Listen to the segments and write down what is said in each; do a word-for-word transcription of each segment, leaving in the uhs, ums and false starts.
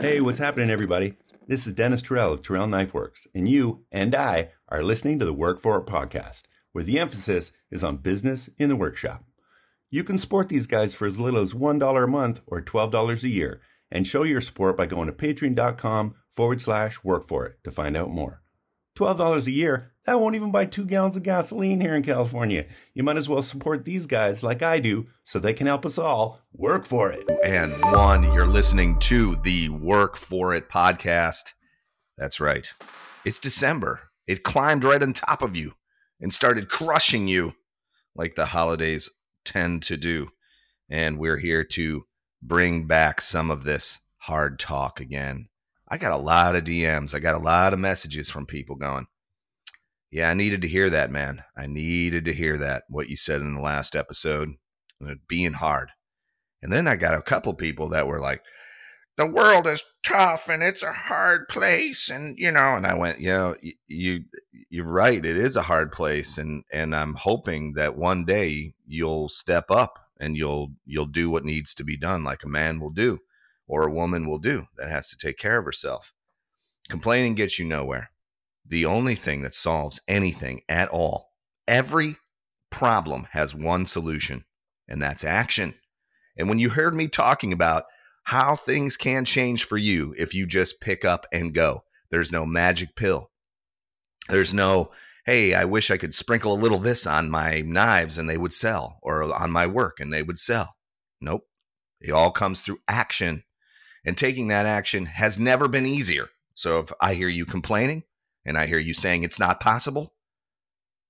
Hey, what's happening, everybody? This is Dennis Terrell of Terrell Knife Works, and you and I are listening to the Work for It podcast, where the emphasis is on business in the workshop. You can support these guys for as little as one dollar a month or twelve dollars a year, and show your support by going to patreon.com forward slash work for it to find out more. twelve dollars a year, that won't even buy two gallons of gasoline here in California. You might as well support these guys like I do so they can help us all work for it. And one, you're listening to the Work for It podcast. That's right. It's December. It climbed right on top of you and started crushing you like the holidays tend to do. And we're here to bring back some of this hard talk again. I got a lot of D Ms. I got a lot of messages from people going, yeah, I needed to hear that, man. I needed to hear that, what you said in the last episode, being hard. And then I got a couple people that were like, the world is tough and it's a hard place. And, you know, and I went, you know, you, you you're right. It is a hard place. And, and I'm hoping that one day you'll step up and you'll, you'll do what needs to be done like a man will do. Or a woman will do that has to take care of herself. Complaining gets you nowhere. The only thing that solves anything at all, every problem has one solution, and that's action. And when you heard me talking about how things can change for you if you just pick up and go, there's no magic pill. There's no, hey, I wish I could sprinkle a little this on my knives and they would sell, or on my work and they would sell. Nope. It all comes through action. And taking that action has never been easier. So if I hear you complaining and I hear you saying it's not possible,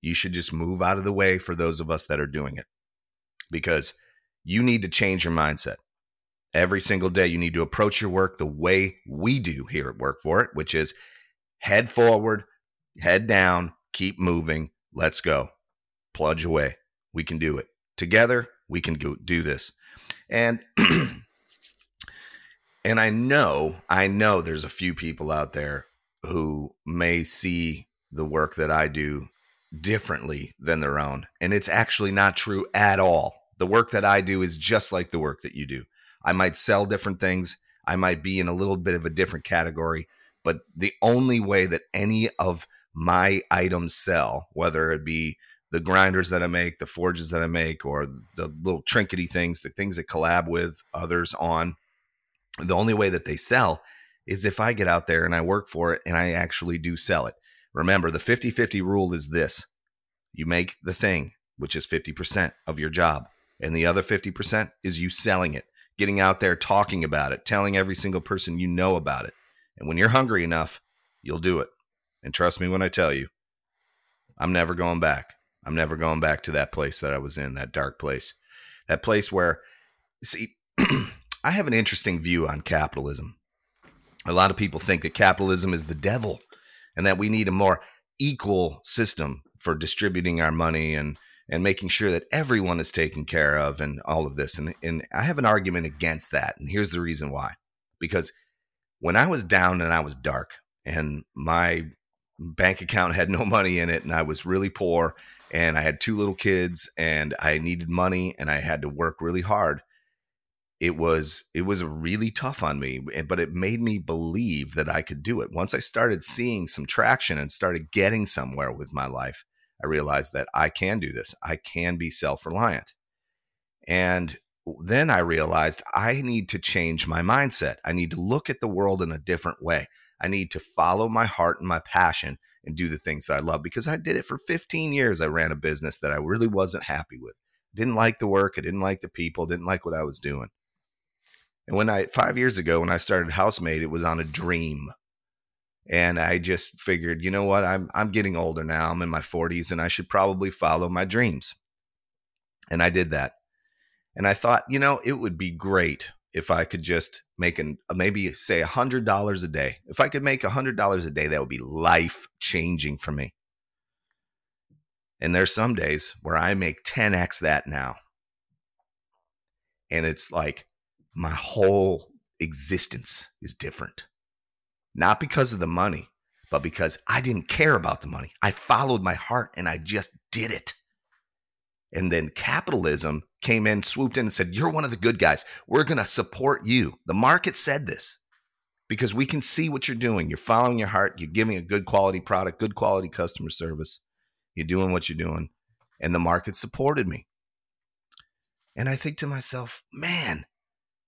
you should just move out of the way for those of us that are doing it, because you need to change your mindset. Every single day, you need to approach your work the way we do here at Work For It, which is head forward, head down, keep moving. Let's go. Plunge away. We can do it together. We can go do this. And And I know, I know there's a few people out there who may see the work that I do differently than their own. And it's actually not true at all. The work that I do is just like the work that you do. I might sell different things. I might be in a little bit of a different category, but the only way that any of my items sell, whether it be the grinders that I make, the forges that I make, or the little trinkety things, the things that collab with others on, the only way that they sell is if I get out there and I work for it and I actually do sell it. Remember, the fifty-fifty rule is this. You make the thing, which is fifty percent of your job. And the other fifty percent is you selling it, getting out there, talking about it, telling every single person you know about it. And when you're hungry enough, you'll do it. And trust me when I tell you, I'm never going back. I'm never going back to that place that I was in, that dark place, that place where, see, I have an interesting view on capitalism. A lot of people think that capitalism is the devil and that we need a more equal system for distributing our money and, and making sure that everyone is taken care of and all of this. And, and I have an argument against that. And here's the reason why. Because when I was down and I was dark and my bank account had no money in it and I was really poor and I had two little kids and I needed money and I had to work really hard, It was it was really tough on me, but it made me believe that I could do it. Once I started seeing some traction and started getting somewhere with my life, I realized that I can do this. I can be self-reliant. And then I realized I need to change my mindset. I need to look at the world in a different way. I need to follow my heart and my passion and do the things that I love, because I did it for fifteen years. I ran a business that I really wasn't happy with. Didn't like the work. I didn't like the people. Didn't like what I was doing. And when I, five years ago, when I started Housemaid, it was on a dream. And I just figured, you know what? I'm, I'm getting older now. I'm in my forties and I should probably follow my dreams. And I did that. And I thought, you know, it would be great if I could just make an, maybe say a hundred dollars a day. If I could make a hundred dollars a day, that would be life changing for me. And there's some days where I make ten X that now. And it's like, my whole existence is different, not because of the money, but because I didn't care about the money. I followed my heart and I just did it. And then capitalism came in, swooped in and said, you're one of the good guys. We're going to support you. The market said this. because we can see what you're doing. You're following your heart. You're giving a good quality product, good quality customer service. You're doing what you're doing. And the market supported me. And I think to myself, man,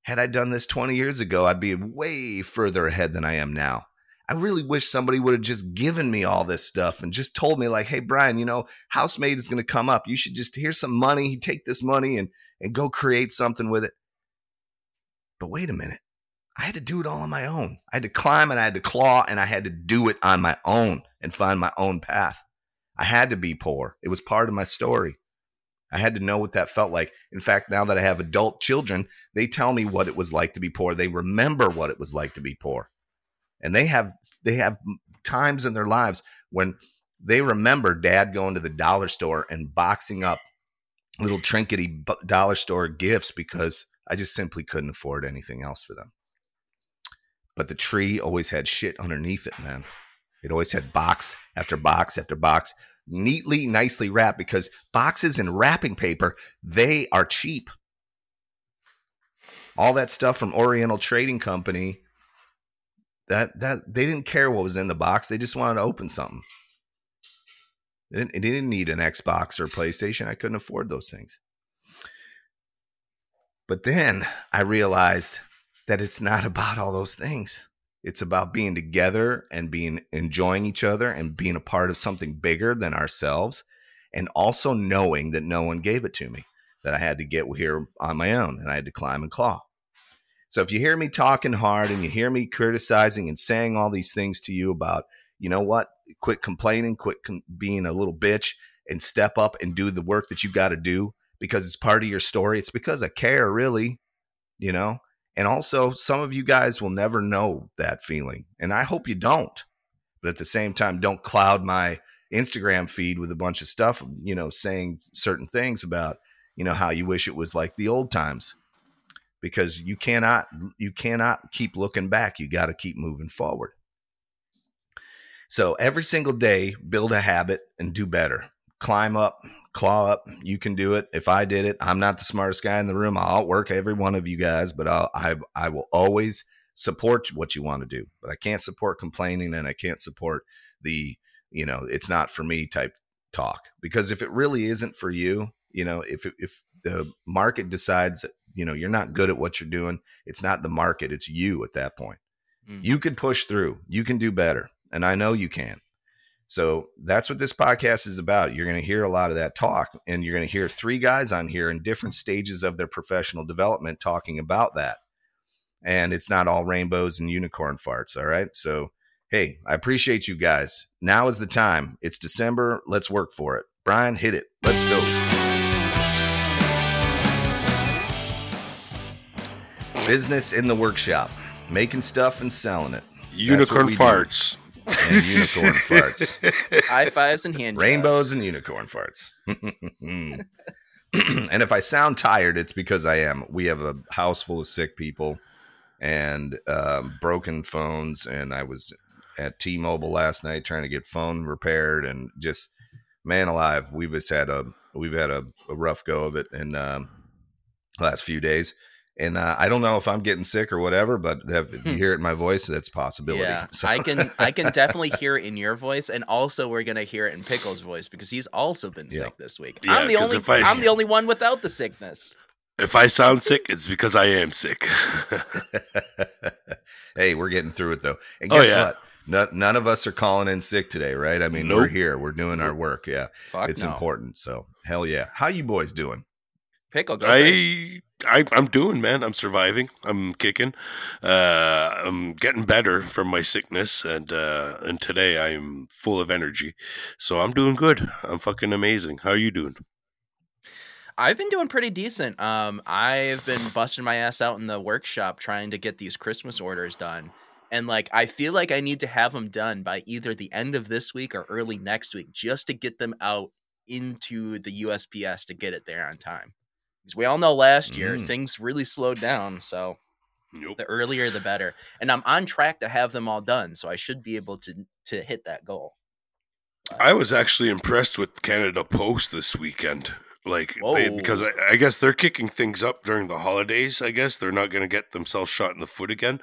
had I done this twenty years ago, I'd be way further ahead than I am now. I really wish somebody would have just given me all this stuff and just told me like, hey, Brian, you know, Housemaid is going to come up. You should just here's some money, take this money and, and go create something with it. But wait a minute. I had to do it all on my own. I had to climb and I had to claw and I had to do it on my own and find my own path. I had to be poor. It was part of my story. I had to know what that felt like. In fact, now that I have adult children, they tell me what it was like to be poor. They remember what it was like to be poor. And they have they have times in their lives when they remember dad going to the dollar store and boxing up little trinkety dollar store gifts because I just simply couldn't afford anything else for them. But the tree always had shit underneath it, man. It always had box after box after box, neatly, nicely wrapped because boxes and wrapping paper, they are cheap. All that stuff from Oriental Trading Company, That that they didn't care what was in the box. They just wanted to open something. They didn't, they didn't need an Xbox or a PlayStation. I couldn't afford those things. But then I realized that it's not about all those things. It's about being together and being enjoying each other and being a part of something bigger than ourselves, and also knowing that no one gave it to me, that I had to get here on my own and I had to climb and claw. So if you hear me talking hard and you hear me criticizing and saying all these things to you about, you know what, quit complaining, quit com- being a little bitch and step up and do the work that you got to do because it's part of your story. It's because I care, really, you know, and also some of you guys will never know that feeling. And I hope you don't. But at the same time, don't cloud my Instagram feed with a bunch of stuff, you know, saying certain things about, you know, how you wish it was like the old times. Because you cannot you cannot keep looking back. You got to keep moving forward. So every single day, build a habit and do better. Climb up, claw up. You can do it. If I did it, I'm not the smartest guy in the room. I'll outwork every one of you guys, but I'll, I I will always support what you want to do. But I can't support complaining and I can't support the, you know, it's not for me type talk. Because if it really isn't for you, you know, if if the market decides that, you know, you're not good at what you're doing. It's not the market. It's you at that point. Mm. You could push through. You can do better. And I know you can. So that's what this podcast is about. You're going to hear a lot of that talk. And you're going to hear three guys on here in different stages of their professional development talking about that. And it's not all rainbows and unicorn farts. All right. So, hey, I appreciate you guys. Now is the time. It's December. Let's work for it. Brian, hit it. Let's go. Business in the workshop, making stuff and selling it. Unicorn farts. And unicorn farts. High fives and hand jobs. Rainbows and unicorn farts. And if I sound tired, it's because I am. We have a house full of sick people and um, broken phones. And I was at T-Mobile last night trying to get phone repaired and just, man alive, we've just had a, we've had a, a rough go of it in um, the last few days. And uh, I don't know if I'm getting sick or whatever, but if you hear it in my voice, that's a possibility. Yeah, so. I can I can definitely hear it in your voice, and also we're gonna hear it in Pickle's voice because he's also been yeah. sick this week. Yeah, I'm the only I, I'm the only one without the sickness. If I sound sick, it's because I am sick. Hey, we're getting through it though, and guess oh, yeah. what? No, none of us are calling in sick today, right? I mean, nope. We're here, we're doing our work. Yeah, Fuck it's no. important. So hell yeah, how you boys doing? Pickle, go I, I I'm doing, man. I'm surviving. I'm kicking. Uh, I'm getting better from my sickness, and uh, and today I'm full of energy. So I'm doing good. I'm fucking amazing. How are you doing? I've been doing pretty decent. Um, I've been busting my ass out in the workshop trying to get these Christmas orders done, and like I feel like I need to have them done by either the end of this week or early next week, just to get them out into the U S P S to get it there on time. Because we all know last year, mm. things really slowed down, so nope. the earlier the better. And I'm on track to have them all done, so I should be able to to hit that goal. But I was actually impressed with Canada Post this weekend. Like, they, because I, I guess they're kicking things up during the holidays. I guess they're not going to get themselves shot in the foot again.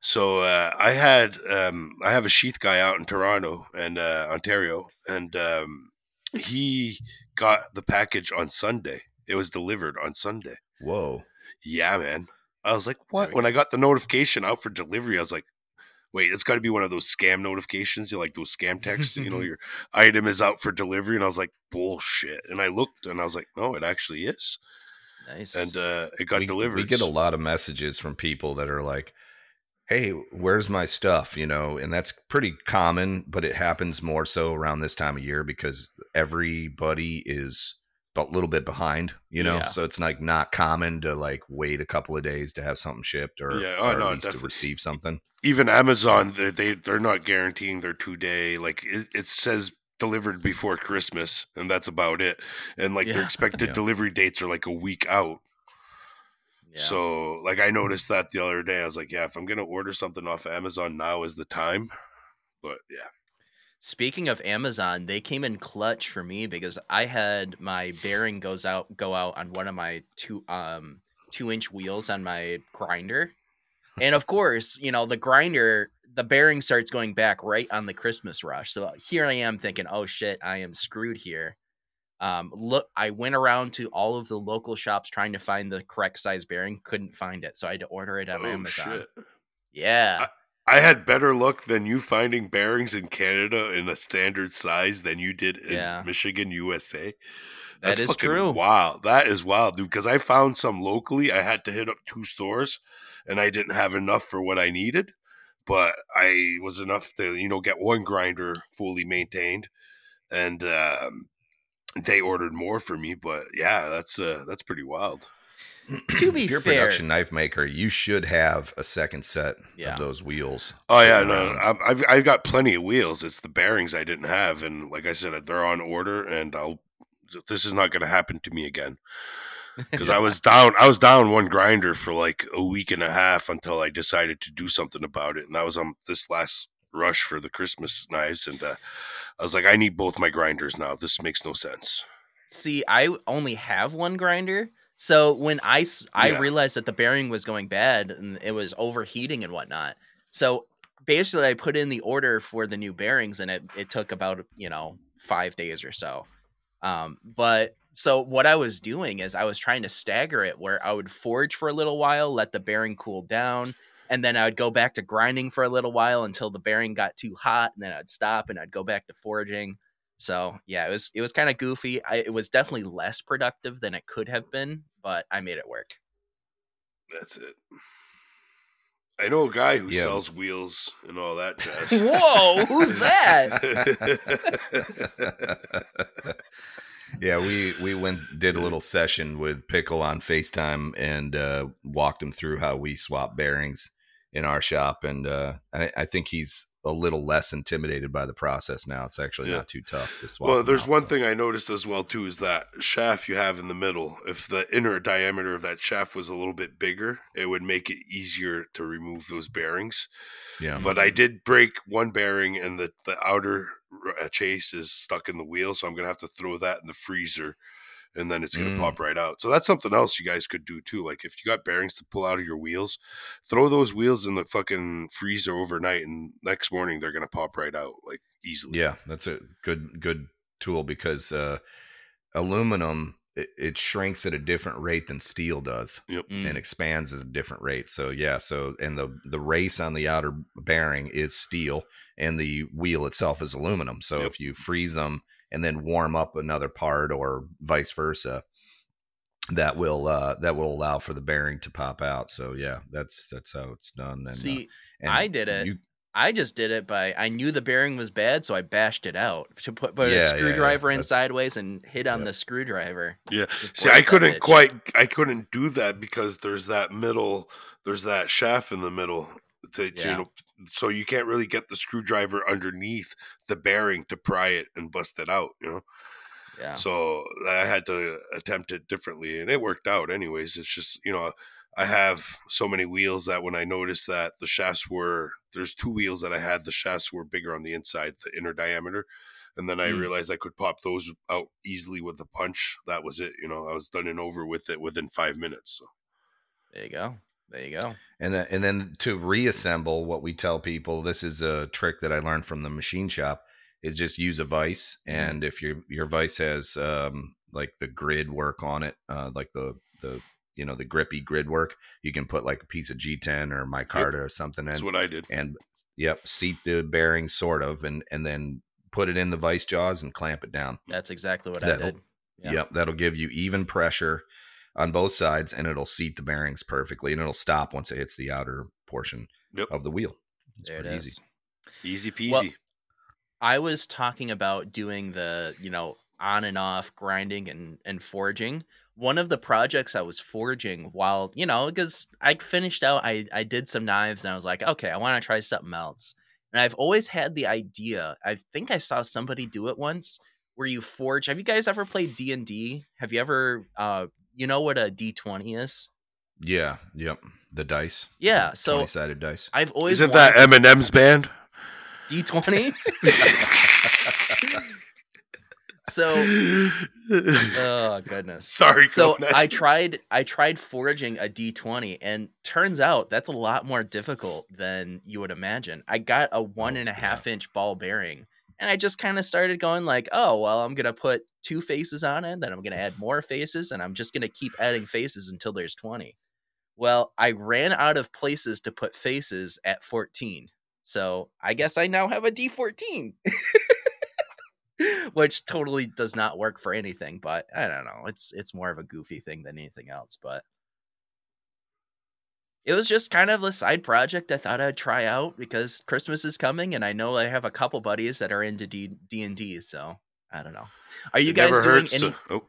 So uh, I had um, I have a sheath guy out in Toronto and uh, Ontario, and um, he got the package on Sunday. It was delivered on Sunday. Whoa. Yeah, man. I was like, what? When I got the notification out for delivery, I was like, wait, it's got to be one of those scam notifications. You like those scam texts, you know, your item is out for delivery. And I was like, bullshit. And I looked and I was like, no, it actually is. Nice. And uh, it got we, delivered. We get a lot of messages from people that are like, hey, where's my stuff? You know, and that's pretty common, but it happens more so around this time of year because everybody is a little bit behind, you know, yeah. So it's like not common to like wait a couple of days to have something shipped or, yeah, oh, or no, at least to receive something. Even Amazon, they, they they're not guaranteeing their two day. Like it, it says delivered before Christmas, and that's about it. And like yeah. their expected yeah. delivery dates are like a week out. Yeah. So like I noticed that the other day. I was like, yeah, if I'm gonna order something off of Amazon, now is the time. But yeah. Speaking of Amazon, they came in clutch for me because I had my bearing goes out go out on one of my two um two inch wheels on my grinder, and of course, you know, the grinder the bearing starts going back right on the Christmas rush. So here I am thinking, oh shit, I am screwed here. Um, look, I went around to all of the local shops trying to find the correct size bearing, couldn't find it, so I had to order it on oh, Amazon. Shit. Yeah. I- I had better luck than you finding bearings in Canada in a standard size than you did in yeah. Michigan, U S A. That's that is true. Wow. That is wild, dude. Because I found some locally. I had to hit up two stores and I didn't have enough for what I needed, but I was enough to, you know, get one grinder fully maintained, and um, they ordered more for me. But yeah, that's uh, that's pretty wild. To be if you're a production fair, knife maker, you should have a second set yeah. of those wheels. Oh yeah, no, no, I've I've got plenty of wheels. It's the bearings I didn't have, and like I said, they're on order, and I'll. This is not going to happen to me again, because I was down. I was down one grinder for like a week and a half until I decided to do something about it, and that was on this last rush for the Christmas knives, and uh, I was like, I need both my grinders now. This makes no sense. See, I only have one grinder. So when I, I yeah. realized that the bearing was going bad and it was overheating and whatnot. So basically I put in the order for the new bearings, and it, it took about, you know, five days or so. Um, but so what I was doing is I was trying to stagger it where I would forge for a little while, let the bearing cool down, and then I would go back to grinding for a little while until the bearing got too hot, and then I'd stop and I'd go back to forging. So yeah, it was it was kind of goofy. I, it was definitely less productive than it could have been, but I made it work. That's it. I know a guy who yeah. sells wheels and all that jazz. Whoa, who's that? Yeah, we we went did a little session with Pickle on FaceTime and uh, walked him through how we swap bearings in our shop, and uh, I, I think he's a little less intimidated by the process now. It's actually yeah. not too tough to swap. Well, there's out, one so. thing I noticed as well too is that shaft you have in the middle. If the inner diameter of that shaft was a little bit bigger, it would make it easier to remove those bearings. Yeah. But I did break one bearing, and the the outer chase is stuck in the wheel, so I'm gonna have to throw that in the freezer, and then it's going to mm. pop right out. So that's something else you guys could do too. Like if you got bearings to pull out of your wheels, throw those wheels in the fucking freezer overnight, and next morning they're going to pop right out like easily. Yeah, that's a good good tool, because uh, aluminum, it, it shrinks at a different rate than steel does yep. mm. and expands at a different rate. So yeah, so and the, the race on the outer bearing is steel, and the wheel itself is aluminum. So yep. if you freeze them and then warm up another part or vice versa, that will uh, that will allow for the bearing to pop out. So yeah, that's that's how it's done. And, See, uh, and I did it. You, I just did it by I knew the bearing was bad, so I bashed it out to put, put yeah, a screwdriver yeah, yeah. in sideways and hit on yeah. the screwdriver. Yeah. See, I couldn't bitch. quite I couldn't do that because there's that middle there's that shaft in the middle. To, yeah. to, you know, so you can't really get the screwdriver underneath the bearing to pry it and bust it out, you know? Yeah. So I had to attempt it differently, and it worked out anyways. It's just, you know, I have so many wheels that when I noticed that the shafts were, there's two wheels that I had, the shafts were bigger on the inside, the inner diameter. And then I mm. realized I could pop those out easily with a punch. That was it. You know, I was done and over with it within five minutes. So there you go. There you go. And then, and then to reassemble, what we tell people, this is a trick that I learned from the machine shop, is just use a vise. And if your, your vise has um, like the grid work on it, uh, like the, the, you know, the grippy grid work, you can put like a piece of G ten or micarta yep. or something in. That's what I did. And yep. seat the bearing sort of, and, and then put it in the vise jaws and clamp it down. That's exactly what that'll, I did. Yeah. Yep. That'll give you even pressure on both sides, and it'll seat the bearings perfectly, and it'll stop once it hits the outer portion yep. of the wheel. It's there it is. Easy, easy peasy. Well, I was talking about doing the, you know, on and off grinding and, and forging. One of the projects I was forging while, you know, because I finished out, I, I did some knives, and I was like, okay, I want to try something else. And I've always had the idea. I think I saw somebody do it once where you forge. Have you guys ever played D and D? Have you ever, uh, you know what a D twenty is? Yeah. Yep. The dice. Yeah. So twenty-sided dice. I've always Isn't that Eminem's band? D twenty? So, oh goodness. Sorry. So I tried, I tried forging a D twenty, and turns out that's a lot more difficult than you would imagine. I got a one oh, and a yeah. half inch ball bearing, and I just kind of started going like, oh, well, I'm going to put two faces on it, then I'm going to add more faces, and I'm just going to keep adding faces until there's twenty. Well, I ran out of places to put faces at fourteen. So I guess I now have a D fourteen. Which totally does not work for anything, but I don't know. It's it's more of a goofy thing than anything else, but it was just kind of a side project I thought I'd try out because Christmas is coming, and I know I have a couple buddies that are into D and D, so I don't know. Are you it guys doing hurts, any? So... Oh,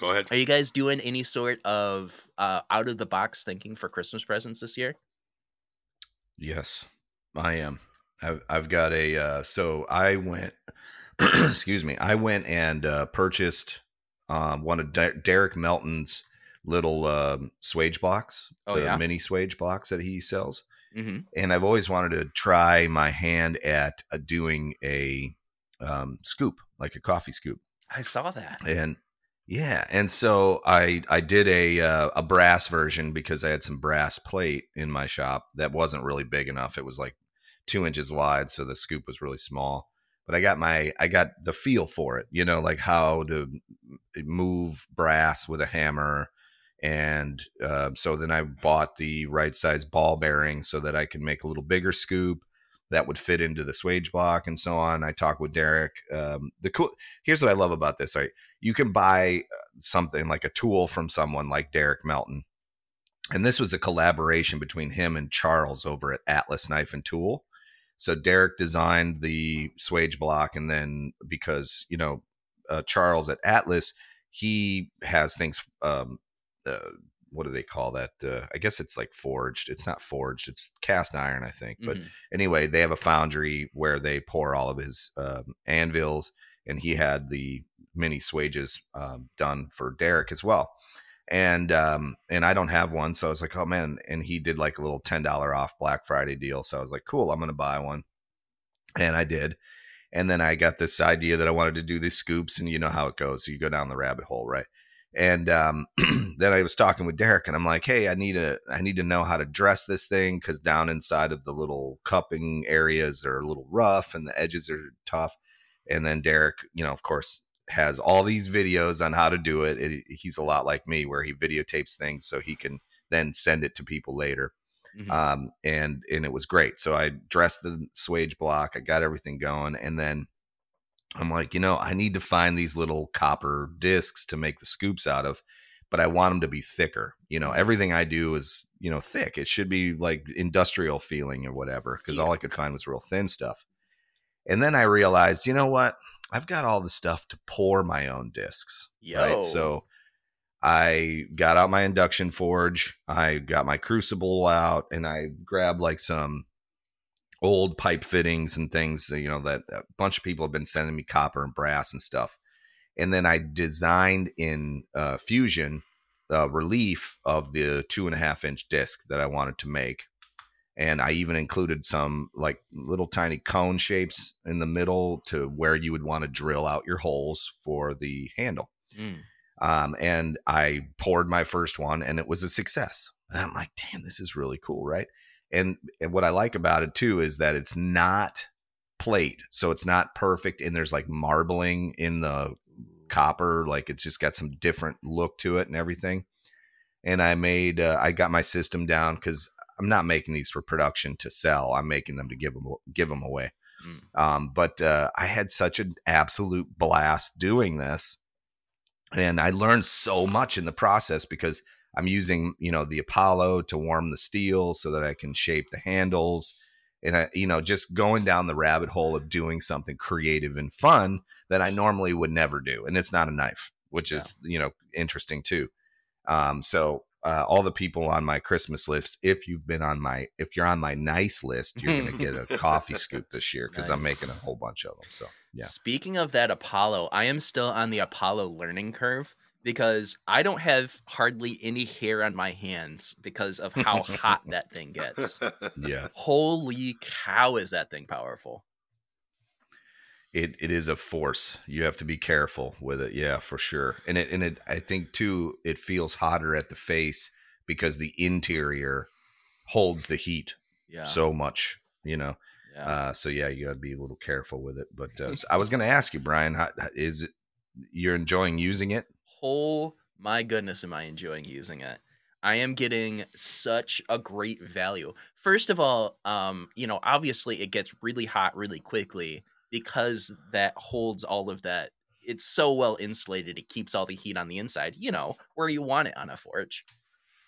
go ahead. Are you guys doing any sort of uh, out of the box thinking for Christmas presents this year? Yes, I am. I've, I've got a uh, so I went. Excuse me. I went and uh, purchased uh, one of De- Derek Melton's little uh, swage blocks, oh, the yeah. mini swage blocks that he sells. Mm-hmm. And I've always wanted to try my hand at uh, doing a um, scoop, like a coffee scoop. I saw that. And yeah. And so I I did a uh, a brass version because I had some brass plate in my shop that wasn't really big enough. It was like two inches wide. So the scoop was really small. But I got my, I got the feel for it, you know, like how to move brass with a hammer. And uh, so then I bought the right size ball bearing so that I can make a little bigger scoop that would fit into the swage block and so on. I talked with Derek. Um, the cool, here's what I love about this. Right? You can buy something like a tool from someone like Derek Melton. And this was a collaboration between him and Charles over at Atlas Knife and Tool. So Derek designed the swage block, and then because, you know, uh, Charles at Atlas, he has things, um, uh, what do they call that? Uh, I guess it's like forged. It's not forged. It's cast iron, I think. Mm-hmm. But anyway, they have a foundry where they pour all of his um, anvils, and he had the mini swages um, done for Derek as well. And um, and I don't have one, so I was like, oh man. And he did like a little ten dollars off Black Friday deal, so I was like, cool, I'm gonna buy one. And I did. And then I got this idea that I wanted to do these scoops, and you know how it goes. So you go down the rabbit hole, right? And um, then I was talking with Derek, and I'm like, hey, I need a, I need to know how to dress this thing, because down inside of the little cupping areas are a little rough, and the edges are tough. And then Derek, you know, of course, has all these videos on how to do it. it. He's a lot like me, where he videotapes things so he can then send it to people later. Mm-hmm. Um, and, and it was great. So I dressed the swage block. I got everything going. And then I'm like, you know, I need to find these little copper discs to make the scoops out of, but I want them to be thicker. You know, everything I do is, you know, thick. It should be like industrial feeling or whatever. Cause yeah. all I could find was real thin stuff. And then I realized, you know what? I've got all the stuff to pour my own discs. Yo. Right? So I got out my induction forge. I got my crucible out, and I grabbed like some old pipe fittings and things, you know, that a bunch of people have been sending me, copper and brass and stuff. And then I designed in uh, Fusion the relief of the two and a half inch disc that I wanted to make. And I even included some like little tiny cone shapes in the middle to where you would want to drill out your holes for the handle. Mm. Um, and I poured my first one and it was a success. And I'm like, damn, this is really cool. Right. And, and what I like about it too, is that it's not plate. So it's not perfect. And there's like marbling in the copper. Like it's just got some different look to it and everything. And I made, uh, I got my system down because I'm not making these for production to sell. I'm making them to give them, give them away. Mm. Um, but uh, I had such an absolute blast doing this. And I learned so much in the process because I'm using, you know, the Apollo to warm the steel so that I can shape the handles. And, I, you know, just going down the rabbit hole of doing something creative and fun that I normally would never do. And it's not a knife, which yeah. is, you know, interesting too. Um, so uh, all the people on my Christmas list, if you've been on my, if you're on my nice list, you're going to get a coffee scoop this year because nice. I'm making a whole bunch of them. So, yeah. Speaking of that Apollo, I am still on the Apollo learning curve because I don't have hardly any hair on my hands because of how hot that thing gets. Yeah. Holy cow. Is that thing powerful? It it is a force. You have to be careful with it, yeah, for sure. And it and it I think too, it feels hotter at the face because the interior holds the heat yeah. so much, you know. Yeah. Uh, so yeah, you gotta be a little careful with it. But uh, so I was gonna ask you, Brian, how, is it you're enjoying using it? Oh my goodness, am I enjoying using it? I am getting such a great value. First of all, um, you know, obviously it gets really hot really quickly. Because that holds all of that. It's so well insulated. It keeps all the heat on the inside, you know, where you want it on a forge.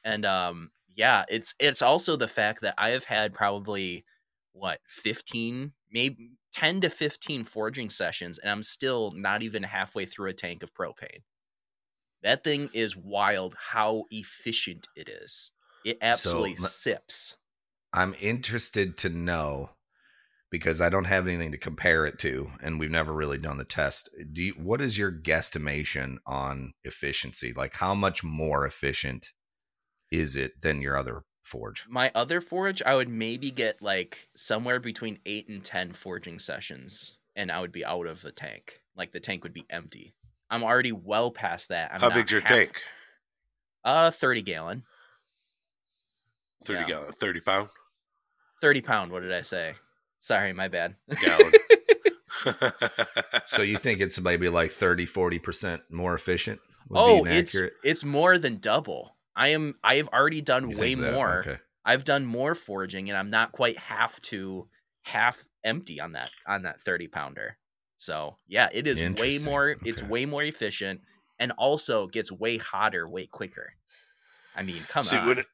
And um, yeah, it's it's also the fact that I have had probably, what, fifteen, maybe ten to fifteen forging sessions, and I'm still not even halfway through a tank of propane. That thing is wild how efficient it is. It absolutely so, sips. I'm interested to know. Because I don't have anything to compare it to, and we've never really done the test. Do you, what is your guesstimation on efficiency? Like, how much more efficient is it than your other forge? My other forge, I would maybe get like somewhere between eight and ten forging sessions, and I would be out of the tank. Like the tank would be empty. I'm already well past that. I'm how big's your half, tank? Uh, thirty gallon. Thirty yeah. gallon. Thirty pound. Thirty pound. What did I say? Sorry, my bad. So you think it's maybe like thirty, forty percent more efficient? Oh, it's it's more than double. I am I have already done you way more. Okay. I've done more forging and I'm not quite half to half empty on that on that thirty pounder. So, yeah, it is way more okay. it's way more efficient and also gets way hotter, way quicker. I mean, come See, on. When-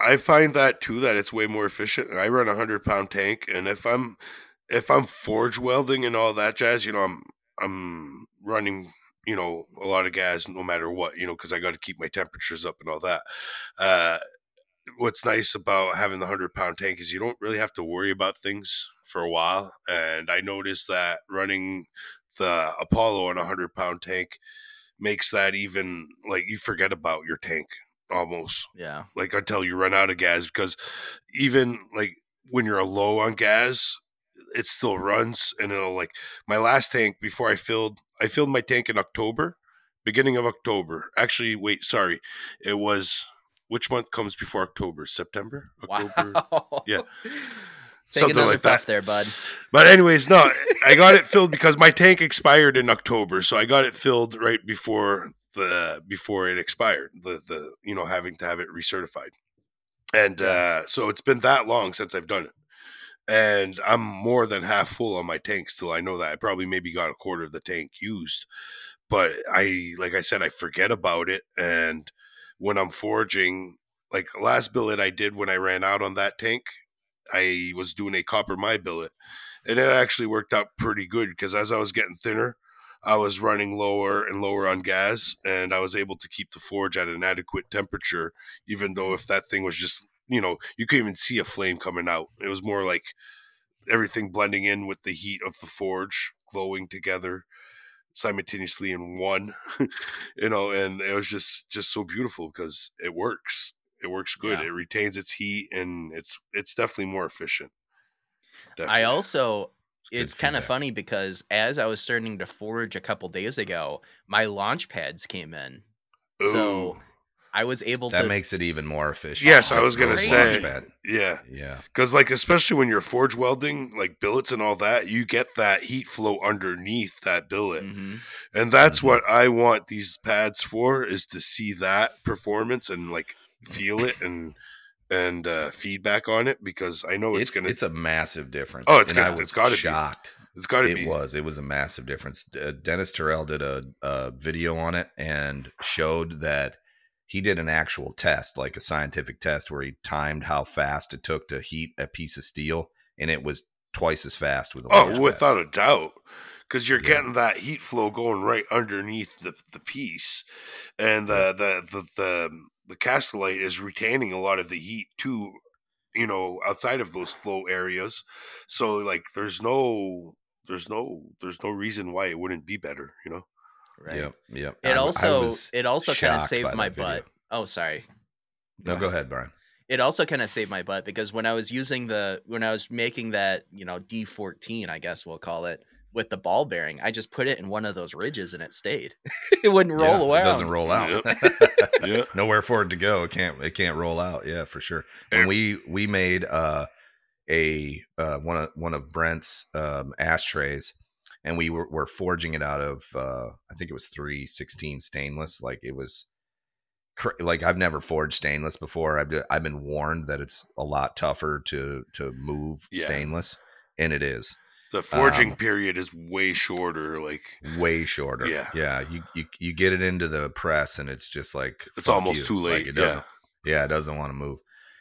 I find that too, that it's way more efficient. I run a hundred pound tank, and if I'm if I'm forge welding and all that jazz, you know, I'm I'm running, you know, a lot of gas no matter what, you know, because I got to keep my temperatures up and all that. Uh, what's nice about having the hundred pound tank is you don't really have to worry about things for a while. And I noticed that running the Apollo on a hundred pound tank makes that even like you forget about your tank. Almost. Yeah. Like until you run out of gas, because even like when you're low on gas, it still runs and it'll like my last tank before I filled, I filled my tank in October, beginning of October. Actually, wait, sorry. It was which month comes before October? September? October? Wow. Yeah. Take Something another like puff that. There, bud. But anyways, no, I got it filled because my tank expired in October. So I got it filled right before The, before it expired, the, the, you know, having to have it recertified. And uh, so it's been that long since I've done it. And I'm more than half full on my tank still. I know that I probably maybe got a quarter of the tank used, but I, like I said, I forget about it. And when I'm forging, like last billet I did when I ran out on that tank, I was doing a copper my billet. And it actually worked out pretty good because as I was getting thinner, I was running lower and lower on gas, and I was able to keep the forge at an adequate temperature, even though if that thing was just, you know, you couldn't even see a flame coming out. It was more like everything blending in with the heat of the forge, glowing together simultaneously in one, you know, and it was just, just so beautiful because it works. It works good. Yeah. It retains its heat, and it's it's definitely more efficient. Definitely. I also, it's, it's kind of funny because as I was starting to forge a couple days ago, my launch pads came in. Ooh. So I was able that to. That makes it even more efficient. Yes, yeah, so I was going to say. Yeah. Yeah. Because, like, especially when you're forge welding, like billets and all that, you get that heat flow underneath that billet. Mm-hmm. And that's mm-hmm. what I want these pads for, is to see that performance and, like, feel it and and uh, feedback on it, because I know it's, it's going to. It's a massive difference. Oh, it's and gonna, I was it's gotta shocked. Be. It's got to it be. It was. It was a massive difference. Uh, Dennis Terrell did a, a video on it and showed that he did an actual test, like a scientific test, where he timed how fast it took to heat a piece of steel, and it was twice as fast with a large. Oh, without pass. A doubt, because you're yeah. getting that heat flow going right underneath the, the piece, and the the the the, the castellite is retaining a lot of the heat too, you know, outside of those flow areas. So like, there's no. There's no, there's no reason why it wouldn't be better, you know? Right. Yeah. Yep. It also, it also kind of saved my butt. Oh, sorry. No, go ahead, Brian. It also kind of saved my butt because when I was using the, when I was making that, you know, D fourteen, I guess we'll call it, with the ball bearing, I just put it in one of those ridges and it stayed. It wouldn't roll yeah, away. It doesn't roll out. Yep. Yep. Nowhere for it to go. It can't, it can't roll out. Yeah, for sure. And we, we made, uh, a uh one of one of Brent's um ashtrays, and we were, were forging it out of uh I think it was three sixteen stainless. Like it was cr- like I've never forged stainless before. I've I've been warned that it's a lot tougher to to move yeah. stainless, and it is. The forging um, period is way shorter, like way shorter. Yeah, yeah. You you, you get it into the press, and it's just like it's almost you. too late. Like it doesn't, yeah. yeah, it doesn't want to move.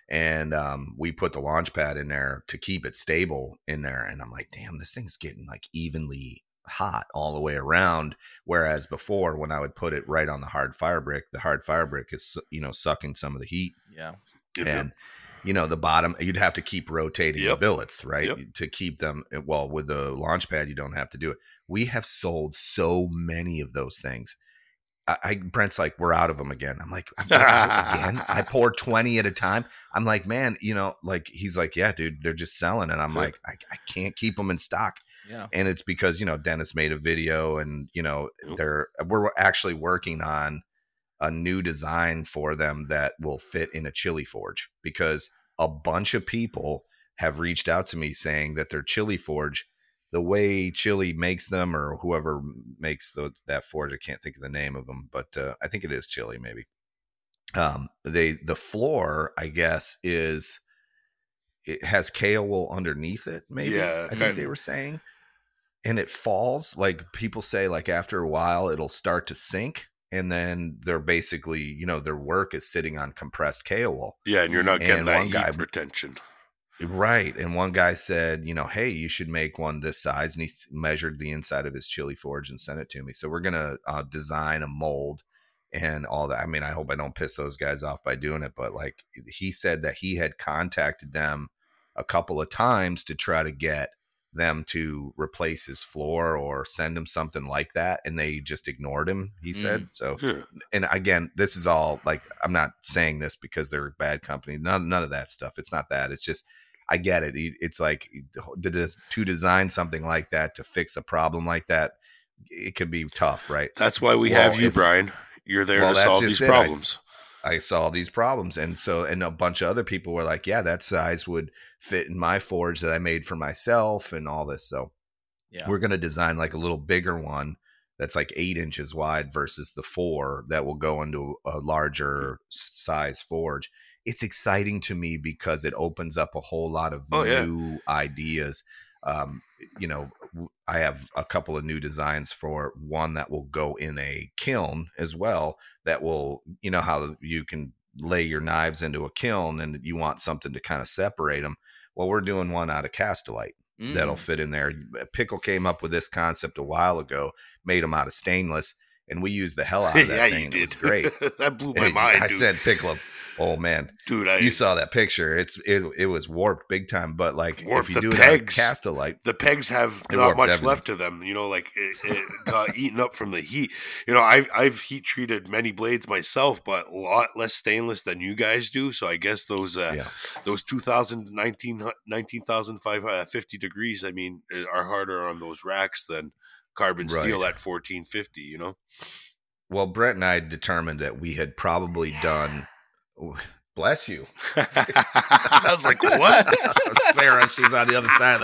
And um, we put the launch pad in there to keep it stable in there. And I'm like, damn, this thing's getting like evenly hot all the way around. Whereas before, when I would put it right on the hard fire brick, the hard fire brick is, you know, sucking some of the heat. Yeah. And, you know, the bottom, you'd have to keep rotating yep. the billets, right? Yep. To keep them. Well, with the launch pad, you don't have to do it. We have sold so many of those things. I Brent's like, we're out of them again. I'm like, I'm out again. I pour twenty at a time. I'm like, man, you know, like he's like, yeah, dude, they're just selling. And I'm yep. like, I, I can't keep them in stock. Yeah. And it's because, you know, Dennis made a video, and, you know, yep. they're, we're actually working on a new design for them that will fit in a chili forge, because a bunch of people have reached out to me saying that their chili forge, the way Chili makes them, or whoever makes the, that forge, I can't think of the name of them, but uh, I think it is Chili maybe. Um, they the floor, I guess, is it has kale wool underneath it. Maybe yeah, I think kinda. They were saying, and it falls. Like people say, like after a while, it'll start to sink, and then they're basically, you know, their work is sitting on compressed kale wool. Yeah, and you're not getting and that one heat guy, retention. Right. And one guy said, you know, hey, you should make one this size. And he measured the inside of his chili forge and sent it to me. So we're going to uh, design a mold and all that. I mean, I hope I don't piss those guys off by doing it. But like he said that he had contacted them a couple of times to try to get them to replace his floor or send him something like that. And they just ignored him, he mm. said. So, yeah. And again, this is all like, I'm not saying this because they're a bad company. None, none of that stuff. It's not that. It's just, I get it. It's like to design something like that, to fix a problem like that, it could be tough, right? That's why we well, have you, if, Brian. You're there well, to solve these it. problems. I, I solve these problems. And so, and a bunch of other people were like, yeah, that size would fit in my forge that I made for myself and all this. So yeah. we're going to design like a little bigger one that's like eight inches wide versus the four that will go into a larger size forge. It's exciting to me because it opens up a whole lot of oh, new yeah. ideas. Um, you know, I have a couple of new designs for one that will go in a kiln as well. That will, you know, how you can lay your knives into a kiln and you want something to kind of separate them. Well, we're doing one out of Castellite mm. that'll fit in there. Pickle came up with this concept a while ago, made them out of stainless. and we used the hell out of that yeah, thing. You did. It was great. That blew my and mind. I dude. said pickle. Oh man, dude, I, you saw that picture. It's it, it was warped big time. But like, if you do pegs, it on cast a light, the pegs have not much everything. left to them. You know, like it, it got eaten up from the heat. You know, I've I've heat treated many blades myself, but a lot less stainless than you guys do. So I guess those uh, yeah. those two thousand, nineteen thousand five hundred fifty degrees, I mean, are harder on those racks than carbon right. steel at fourteen fifty. You know. Well, Brent and I determined that we had probably yeah. done. Bless you. I was like, what? Sarah, she's on the other side of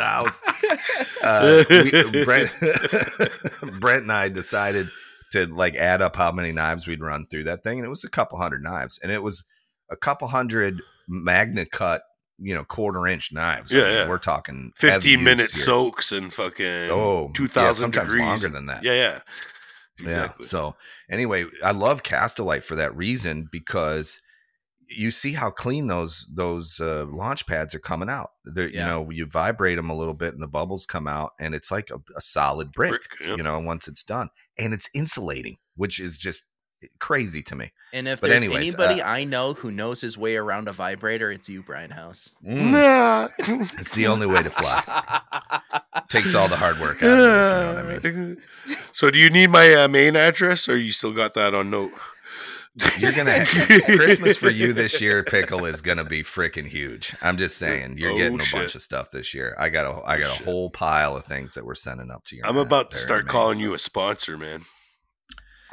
the house. Uh, we, Brent, Brent and I decided to like add up how many knives we'd run through that thing. And it was a couple hundred knives. And it was a couple hundred Magna Cut, you know, quarter inch knives. Yeah, I mean, yeah. We're talking fifteen minute soaks and fucking oh, two thousand yeah, sometimes degrees. Longer than that. Yeah, yeah. Exactly. Yeah. So anyway, I love Castolite for that reason because you see how clean those those uh, launch pads are coming out. Yeah. You know, you vibrate them a little bit and the bubbles come out, and it's like a, a solid brick, brick yeah. you know, once it's done. And it's insulating, which is just crazy to me. And if but there's anyways, anybody uh, I know who knows his way around a vibrator, it's you, Brian House. Mm. Nah. It's the only way to fly. Takes all the hard work out of you, if you know what I mean. So do you need my uh, main address, or you still got that on note? You're gonna have, Christmas for you this year, Pickle, is gonna be freaking huge. I'm just saying, you're oh, getting a shit. bunch of stuff this year. I got a, I got a shit. whole pile of things that we're sending up to you. I'm about to start calling amazing. you a sponsor, man.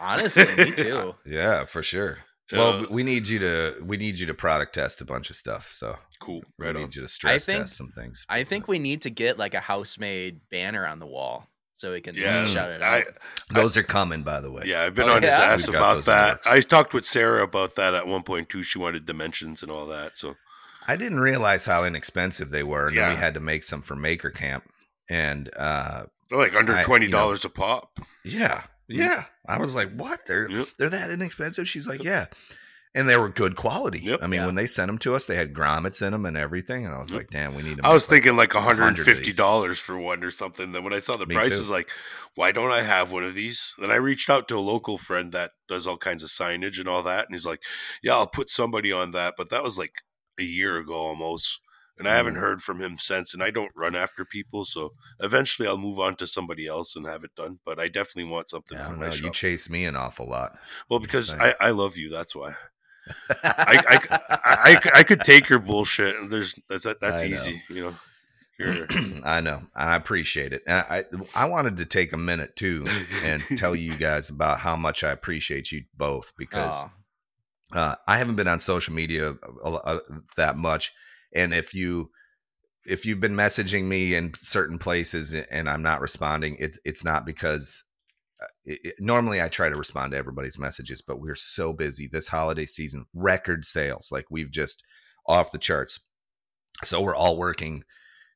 Honestly, me too. Yeah, for sure. Yeah. Well, we need you to we need you to product test a bunch of stuff. So cool, right we on. Need you to stress think, test some things. I think we need to get like a Housemaid banner on the wall. So we can yeah, shout it out. I, those I, are coming, by the way. Yeah, I've been oh, on yeah. his ass We've about that. I talked with Sarah about that at one point too. She wanted dimensions and all that. So I didn't realize how inexpensive they were, and yeah. we had to make some for Maker Camp, and uh, like under twenty dollars you know, a pop. Yeah, yeah. I was like, what? They're yep. they're that inexpensive? She's like, yeah. And they were good quality. Yep. I mean, yeah. when they sent them to us, they had grommets in them and everything. And I was yep. like, damn, we need them. I was like thinking like one hundred fifty dollars for one or something. Then when I saw the Me price, I was like, why don't I have one of these? Then I reached out to a local friend that does all kinds of signage and all that. And he's like, yeah, I'll put somebody on that. But that was like a year ago almost. And mm. I haven't heard from him since. And I don't run after people. So eventually I'll move on to somebody else and have it done. But I definitely want something yeah, for my shop. You chase me an awful lot. Well, because I, I love you. That's why. I, I, I, I could take your bullshit. There's that's that's I easy, know. you know. You're... I know. I appreciate it. And I I wanted to take a minute too and tell you guys about how much I appreciate you both because uh, I haven't been on social media a, a, that much. And if you if you've been messaging me in certain places and I'm not responding, it's it's not because. It, it, normally I try to respond to everybody's messages, but we're so busy this holiday season, record sales. Like we've just off the charts. So we're all working,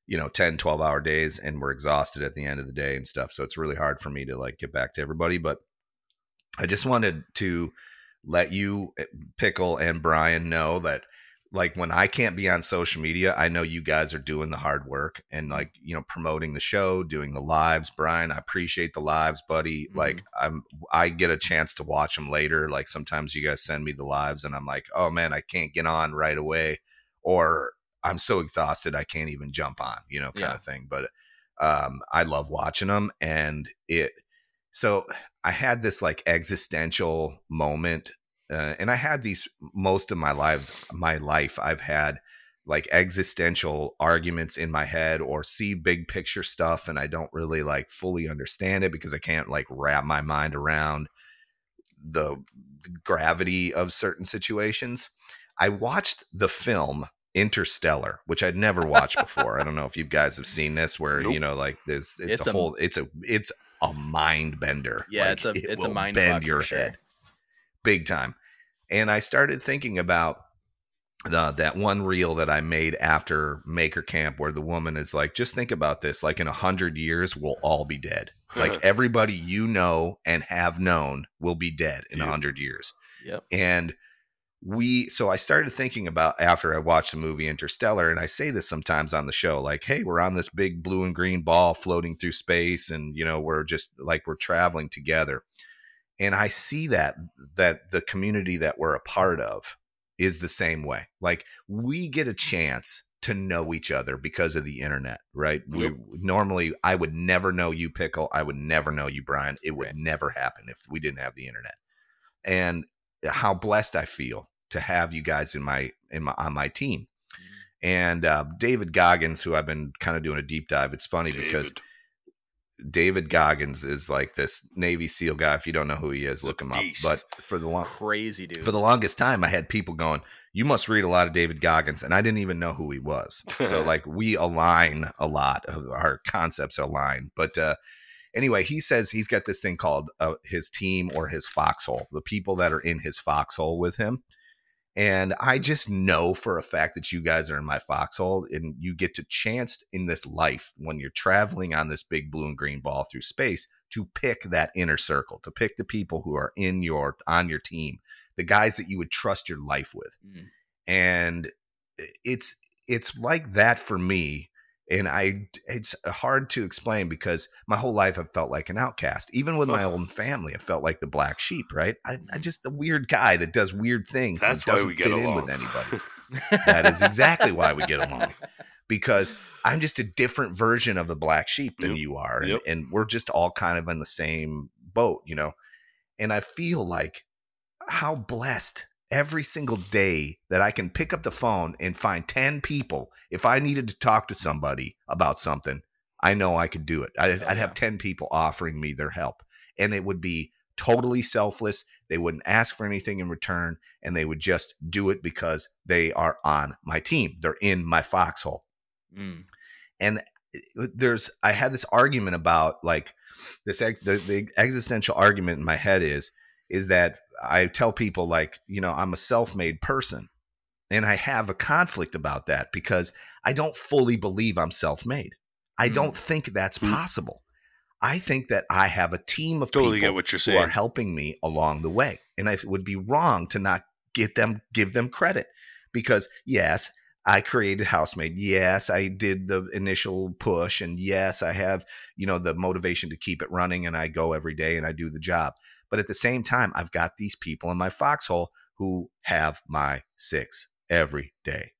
you know, ten, twelve hour days and we're exhausted at the end of the day and stuff. So it's really hard for me to like get back to everybody, but I just wanted to let you, Pickle and Brian, know that like when I can't be on social media, I know you guys are doing the hard work and like, you know, promoting the show, doing the lives. Brian, I appreciate the lives, buddy. Mm-hmm. Like I'm, I get a chance to watch them later. Like sometimes you guys send me the lives and I'm like, oh man, I can't get on right away. Or I'm so exhausted, I can't even jump on, you know, kind yeah. of thing. But um, I love watching them. And it, so I had this like existential moment. Uh, and I had these most of my lives, my life, I've had like existential arguments in my head or see big picture stuff. And I don't really like fully understand it because I can't like wrap my mind around the gravity of certain situations. I watched the film Interstellar, which I'd never watched before. I don't know if you guys have seen this where, nope. you know, like there's it's, it's a, a whole, it's a, it's a mind bender. Yeah. Like, it's a, it it's a mind bend your sure. head. Big time. And I started thinking about the, that one reel that I made after Maker Camp where the woman is like, just think about this. Like in a hundred years, we'll all be dead. Like everybody you know and have known will be dead in a hundred years. Yep. And we, so I started thinking about after I watched the movie Interstellar, and I say this sometimes on the show, like, hey, we're on this big blue and green ball floating through space. And, you know, we're just like, we're traveling together. And I see that, that the community that we're a part of is the same way. Like, we get a chance to know each other because of the internet, right? Yep. We normally, I would never know you, Pickle. I would never know you, Brian. It would right. never happen if we didn't have the internet. And how blessed I feel to have you guys in my, in my, on my team. Mm-hmm. And uh, David Goggins, who I've been kind of doing a deep dive. It's funny David. because David Goggins is like this Navy SEAL guy. If you don't know who he is, look him up. But for the long, crazy dude. For the longest time, I had people going, "You must read a lot of David Goggins," and I didn't even know who he was. So like, we align a lot of our concepts align. But uh, anyway, he says he's got this thing called uh, his team or his foxhole, the people that are in his foxhole with him. And I just know for a fact that you guys are in my foxhole, and you get to chance in this life when you're traveling on this big blue and green ball through space to pick that inner circle, to pick the people who are in your, on your team, the guys that you would trust your life with. Mm. And it's, it's like that for me. And I, it's hard to explain because my whole life I've felt like an outcast. Even with my own family, I felt like the black sheep, right? I, I'm just the weird guy that does weird things. That's and doesn't why we get fit along. In with anybody. That is exactly why we get along. Because I'm just a different version of the black sheep than yep. you are. And, yep. and we're just all kind of in the same boat, you know? And I feel like how blessed every single day that I can pick up the phone and find ten people. If I needed to talk to somebody about something, I know I could do it. I'd, I'd have ten people offering me their help, and it would be totally selfless. They wouldn't ask for anything in return, and they would just do it because they are on my team. They're in my foxhole. Mm. And there's, I had this argument about like this, the, the existential argument in my head is, is that I tell people like, you know, I'm a self-made person, and I have a conflict about that because I don't fully believe I'm self-made. I mm. don't think that's mm. possible. I think that I have a team of totally people get what you're saying. Who are helping me along the way. And I would be wrong to not get them, give them credit because yes, I created Housemaid. Yes, I did the initial push, and yes, I have, you know, the motivation to keep it running, and I go every day and I do the job. But at the same time, I've got these people in my foxhole who have my six every day.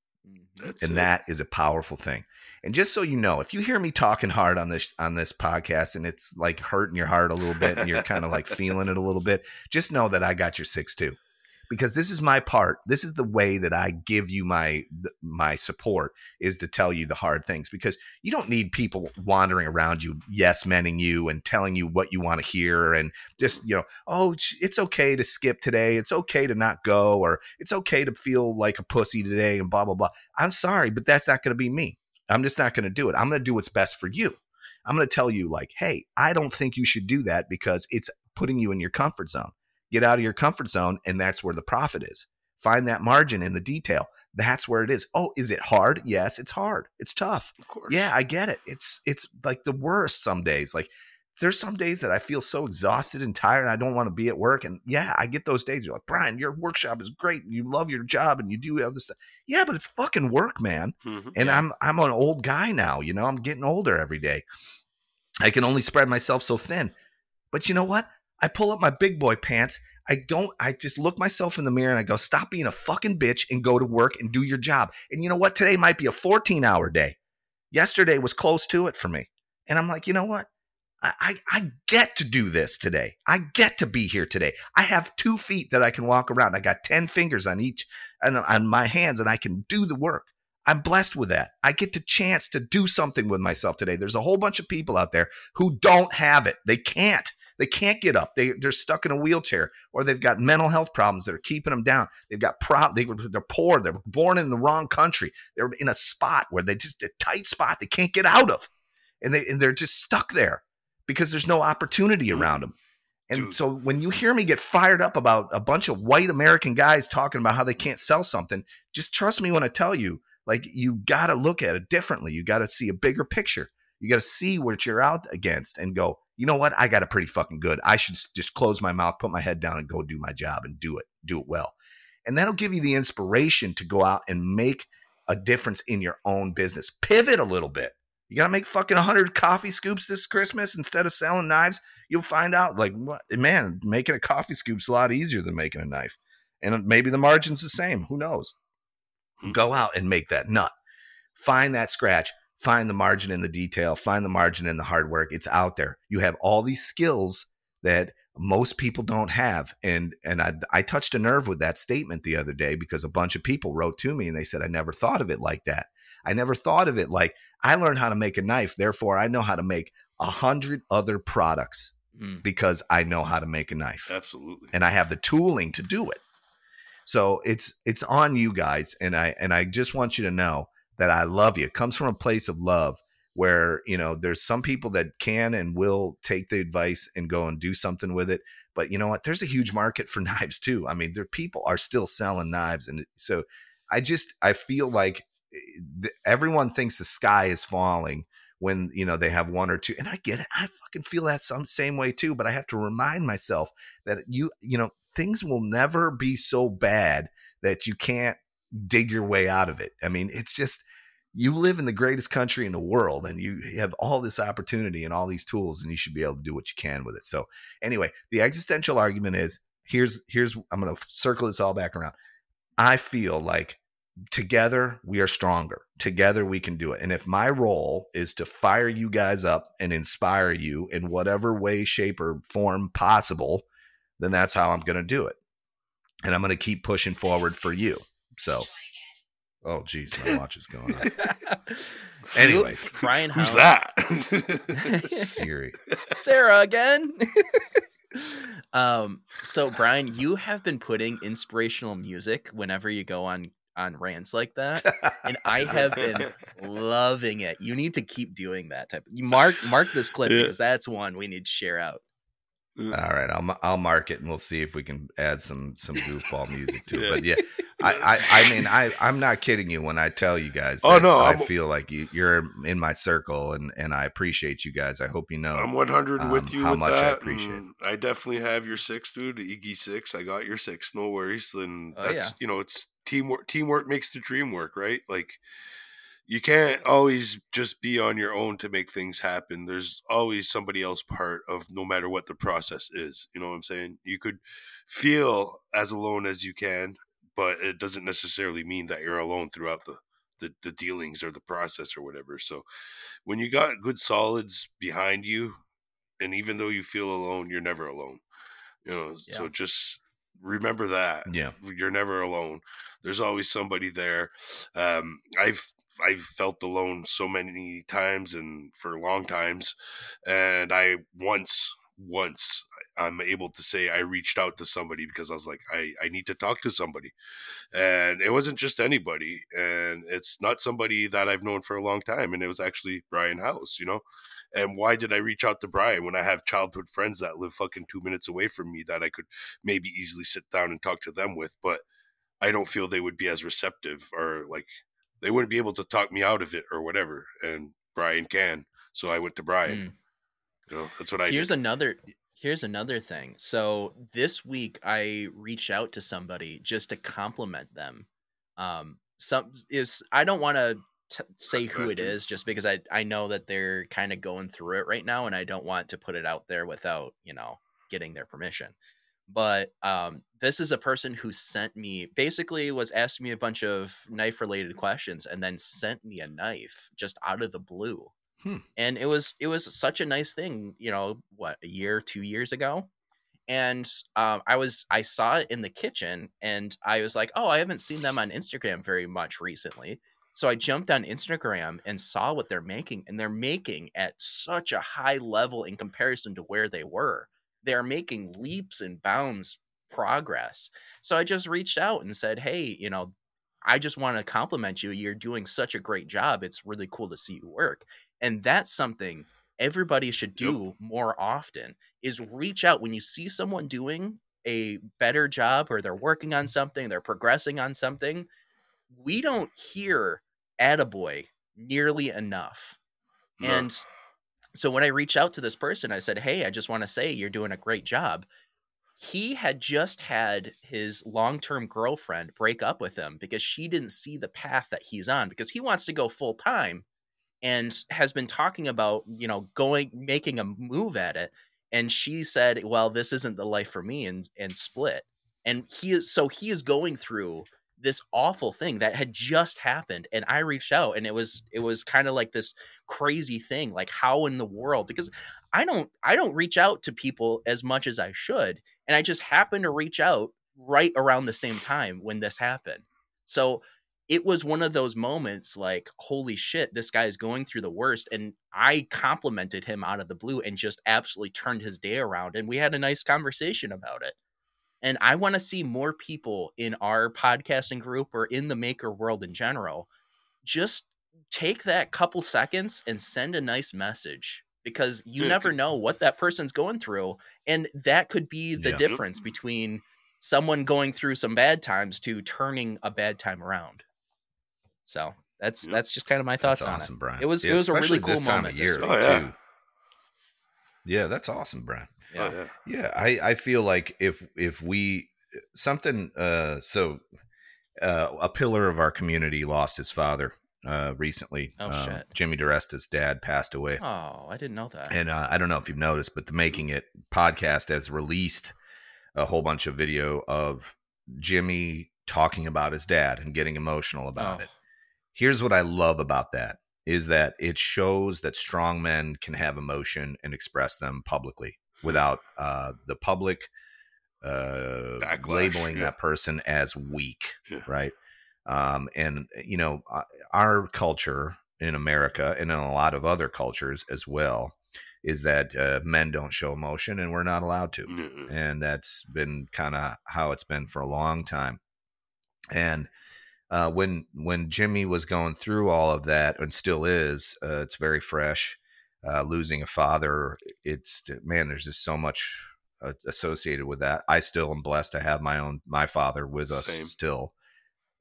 That's and it. That is a powerful thing. And just so you know, if you hear me talking hard on this on this podcast and it's like hurting your heart a little bit and you're kind of like feeling it a little bit, just know that I got your six too. Because this is my part. This is the way that I give you my my support is to tell you the hard things, because you don't need people wandering around you, yes-menning you and telling you what you want to hear and just, you know, oh, it's okay to skip today. It's okay to not go, or it's okay to feel like a pussy today and blah, blah, blah. I'm sorry, but that's not going to be me. I'm just not going to do it. I'm going to do what's best for you. I'm going to tell you like, hey, I don't think you should do that because it's putting you in your comfort zone. Get out of your comfort zone, and that's where the profit is. Find that margin in the detail. That's where it is. Oh, is it hard? Yes, it's hard. It's tough. Of course. Yeah, I get it. It's it's like the worst some days. Like there's some days that I feel so exhausted and tired and I don't want to be at work. And yeah, I get those days. You're like, Brian, your workshop is great and you love your job and you do all this stuff. Yeah, but it's fucking work, man. Mm-hmm. And I'm I'm an old guy now, you know, I'm getting older every day. I can only spread myself so thin. But you know what? I pull up my big boy pants. I don't, I just look myself in the mirror and I go, stop being a fucking bitch and go to work and do your job. And you know what? Today might be a fourteen hour day. Yesterday was close to it for me. And I'm like, you know what? I, I, I get to do this today. I get to be here today. I have two feet that I can walk around. I got ten fingers on each and on my hands, and I can do the work. I'm blessed with that. I get the chance to do something with myself today. There's a whole bunch of people out there who don't have it. They can't. They can't get up. They, they're stuck in a wheelchair, or they've got mental health problems that are keeping them down. They've got pro- they, they're poor. They're born in the wrong country. They're in a spot where they just a tight spot they can't get out of. And, they, and they're just stuck there because there's no opportunity around them. And Dude. So when you hear me get fired up about a bunch of white American guys talking about how they can't sell something, just trust me when I tell you, like, you got to look at it differently. You got to see a bigger picture. You got to see what you're out against and go, you know what? I got it pretty fucking good. I should just close my mouth, put my head down, and go do my job and do it, do it well. And that'll give you the inspiration to go out and make a difference in your own business. Pivot a little bit. You got to make fucking one hundred coffee scoops this Christmas instead of selling knives. You'll find out, like, what, man, making a coffee scoop's a lot easier than making a knife. And maybe the margin's the same. Who knows? Go out and make that nut. Find that scratch. Find the margin in the detail. Find the margin in the hard work. It's out there. You have all these skills that most people don't have. And and I, I touched a nerve with that statement the other day because a bunch of people wrote to me and they said, I never thought of it like that. I never thought of it like I learned how to make a knife. Therefore, I know how to make a hundred other products mm. because I know how to make a knife. Absolutely. And I have the tooling to do it. So it's it's on you guys. And I and I just want you to know that I love you. It comes from a place of love where, you know, there's some people that can and will take the advice and go and do something with it. But you know what? There's a huge market for knives, too. I mean, there people are still selling knives. And so I just I feel like everyone thinks the sky is falling when, you know, they have one or two, and I get it. I fucking feel that some same way too, but I have to remind myself that you, you know, things will never be so bad that you can't dig your way out of it. I mean, it's just, you live in the greatest country in the world and you have all this opportunity and all these tools and you should be able to do what you can with it. So anyway, the existential argument is here's, here's, I'm going to circle this all back around. I feel like, together, we are stronger. Together, we can do it. And if my role is to fire you guys up and inspire you in whatever way, shape, or form possible, then that's how I'm going to do it. And I'm going to keep pushing forward for you. So, oh, geez, my watch is going on. Anyways. Brian House. Who's that? Siri. Sarah again. um. So, Brian, you have been putting inspirational music whenever you go on on rants like that, and I have been loving it. You need to keep doing that type of, you mark mark this clip yeah. because that's one we need to share out. All right, I'll I'll mark it and we'll see if we can add some some goofball music to it. Yeah. But yeah, I, I I mean I I'm not kidding you when I tell you guys. Oh no, I I'm, feel like you you're in my circle and and I appreciate you guys. I hope you know I'm one hundred um, with you how with much that. I appreciate. And I definitely have your six, dude. Iggy six. I got your six. No worries. And that's oh, yeah. you know it's teamwork. Teamwork makes the dream work, right? Like. You can't always just be on your own to make things happen. There's always somebody else part of no matter what the process is. You know what I'm saying? You could feel as alone as you can, but it doesn't necessarily mean that you're alone throughout the, the, the dealings or the process or whatever. So when you got good solids behind you, and even though you feel alone, you're never alone. You know, yeah. So just remember that. Yeah. You're never alone. There's always somebody there. Um, I've, I've felt alone so many times and for long times. And I once, once I'm able to say I reached out to somebody because I was like, I, I need to talk to somebody. And it wasn't just anybody. And it's not somebody that I've known for a long time. And it was actually Brian House, you know? And why did I reach out to Brian when I have childhood friends that live fucking two minutes away from me that I could maybe easily sit down and talk to them with, but I don't feel they would be as receptive or like, they wouldn't be able to talk me out of it or whatever. And Brian can. So I went to Brian. Mm. You know, that's what I Here's did. another here's another thing. So this week I reached out to somebody just to compliment them. Um some is I don't want to say who it is just because I, I know that they're kind of going through it right now and I don't want to put it out there without, you know, getting their permission. But um, this is a person who sent me, basically was asking me a bunch of knife related questions and then sent me a knife just out of the blue. Hmm. And it was, it was such a nice thing, you know, what, a year, two years ago. And um, I was, I saw it in the kitchen and I was like, oh, I haven't seen them on Instagram very much recently. So I jumped on Instagram and saw what they're making, and they're making at such a high level in comparison to where they were. They're making leaps and bounds progress. So I just reached out and said, hey, you know, I just want to compliment you. You're doing such a great job. It's really cool to see you work. And that's something everybody should do yep. more often is reach out when you see someone doing a better job or they're working on something, they're progressing on something. We don't hear attaboy nearly enough. No. And so when I reached out to this person, I said, hey, I just want to say you're doing a great job. He had just had his long-term girlfriend break up with him because she didn't see the path that he's on because he wants to go full time. and has been talking about, you know, going, making a move at it. And she said, well, this isn't the life for me, and, and split. And he is, so he is going through this awful thing that had just happened. And I reached out, and it was, it was kind of like this crazy thing, like how in the world, because I don't, I don't reach out to people as much as I should. And I just happened to reach out right around the same time when this happened. So it was one of those moments like, holy shit, this guy is going through the worst. And I complimented him out of the blue and just absolutely turned his day around. And we had a nice conversation about it. And I want to see more people in our podcasting group or in the maker world in general, just take that couple seconds and send a nice message, because you never know what that person's going through. And that could be the yeah. difference between someone going through some bad times to turning a bad time around. So that's yep. that's just kind of my thoughts that's on awesome, it. Brian. It was yeah, it was a really cool moment. Year, oh, yeah. Too. yeah, that's awesome, Brian. Yeah, oh, yeah. yeah I, I feel like if if we something uh, so uh, a pillar of our community lost his father uh, recently. Oh uh, shit! Jimmy DiResta's dad passed away. Oh, I didn't know that. And uh, I don't know if you've noticed, but the Making It podcast has released a whole bunch of video of Jimmy talking about his dad and getting emotional about oh. it. Here's what I love about that is that it shows that strong men can have emotion and express them publicly without uh, the public uh, Backlash, labeling yeah. that person as weak. Yeah. Right. Um, and, you know, our culture in America and in a lot of other cultures as well is that uh, men don't show emotion, and we're not allowed to. Mm-hmm. And that's been kind of how it's been for a long time. And, Uh, when when Jimmy was going through all of that, and still is, uh, it's very fresh. Uh, losing a father, it's man. There's just so much uh, associated with that. I still am blessed to have my own my father with us Same. still,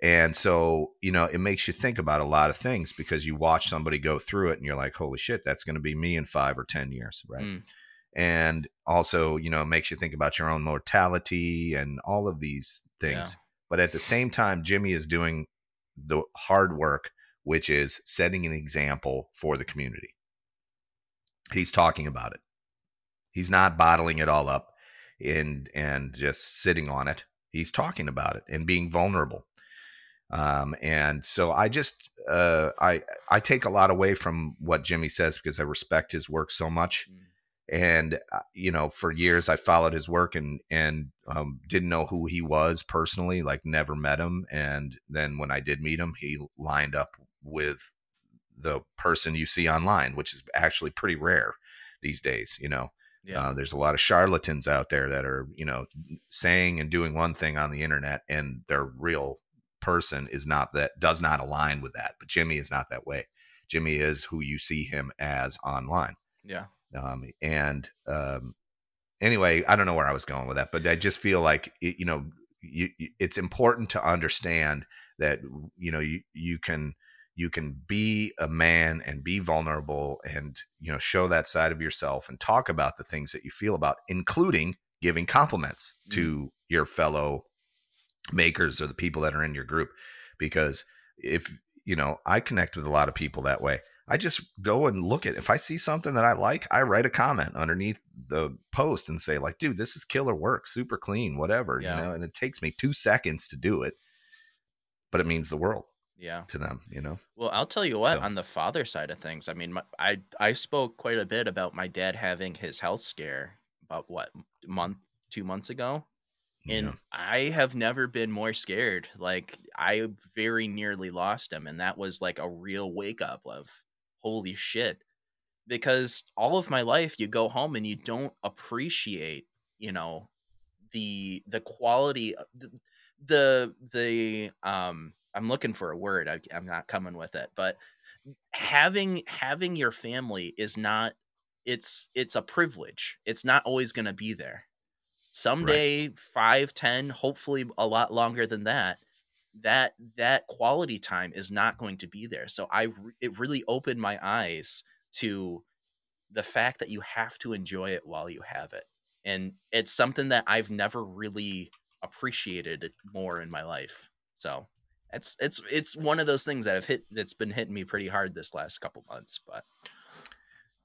and so you know it makes you think about a lot of things, because you watch somebody go through it, and you're like, holy shit, that's going to be me in five or ten years, right? Mm. And also, you know, it makes you think about your own mortality and all of these things. Yeah. But at the same time, Jimmy is doing the hard work, which is setting an example for the community. He's talking about it. He's not bottling it all up and and just sitting on it. He's talking about it and being vulnerable. Um, and so I just uh, I I take a lot away from what Jimmy says, because I respect his work so much. Mm. And, you know, for years I followed his work and, and um, didn't know who he was personally, like never met him. And then when I did meet him, he lined up with the person you see online, which is actually pretty rare these days. You know, yeah. uh, there's a lot of charlatans out there that are, you know, saying and doing one thing on the internet, and their real person is not that, does not align with that. But Jimmy is not that way. Jimmy is who you see him as online. Yeah. Um, and, um, anyway, I don't know where I was going with that, but I just feel like, it, you know, you, you, it's important to understand that, you know, you, you can, you can be a man and be vulnerable and, you know, show that side of yourself and talk about the things that you feel about, including giving compliments mm-hmm. to your fellow makers or the people that are in your group. Because if, you know, I connect with a lot of people that way. I just go and look at, if I see something that I like, I write a comment underneath the post and say like, dude, this is killer work, super clean, whatever, yeah. you know, and it takes me two seconds to do it, but it means the world yeah. to them, you know? Well, I'll tell you what, so. on the father side of things, I mean, my, I, I spoke quite a bit about my dad having his health scare about what month, two months ago. And yeah. I have never been more scared. Like I very nearly lost him. And that was like a real wake up of, holy shit, because all of my life you go home and you don't appreciate, you know, the, the quality, the, the, the um, I'm looking for a word. I, I'm not coming with it, but having, having your family is not, it's, it's a privilege. It's not always going to be there. Someday, right. five, ten, hopefully a lot longer than that. that that quality time is not going to be there. So I it really opened my eyes to the fact that you have to enjoy it while you have it. And it's something that I've never really appreciated more in my life. So it's it's it's one of those things that have hit that's been hitting me pretty hard this last couple months, but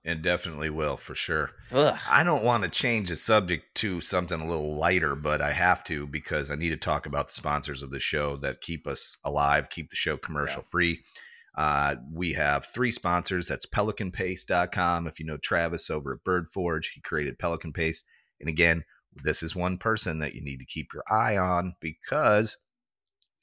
and definitely will for sure. Ugh. I don't want to change the subject to something a little lighter, but I have to because I need to talk about the sponsors of the show that keep us alive, keep the show commercial yeah. free. Uh, we have three sponsors. That's pelican paste dot com. If you know Travis over at BirdForge, he created Pelican Paste. And again, this is one person that you need to keep your eye on because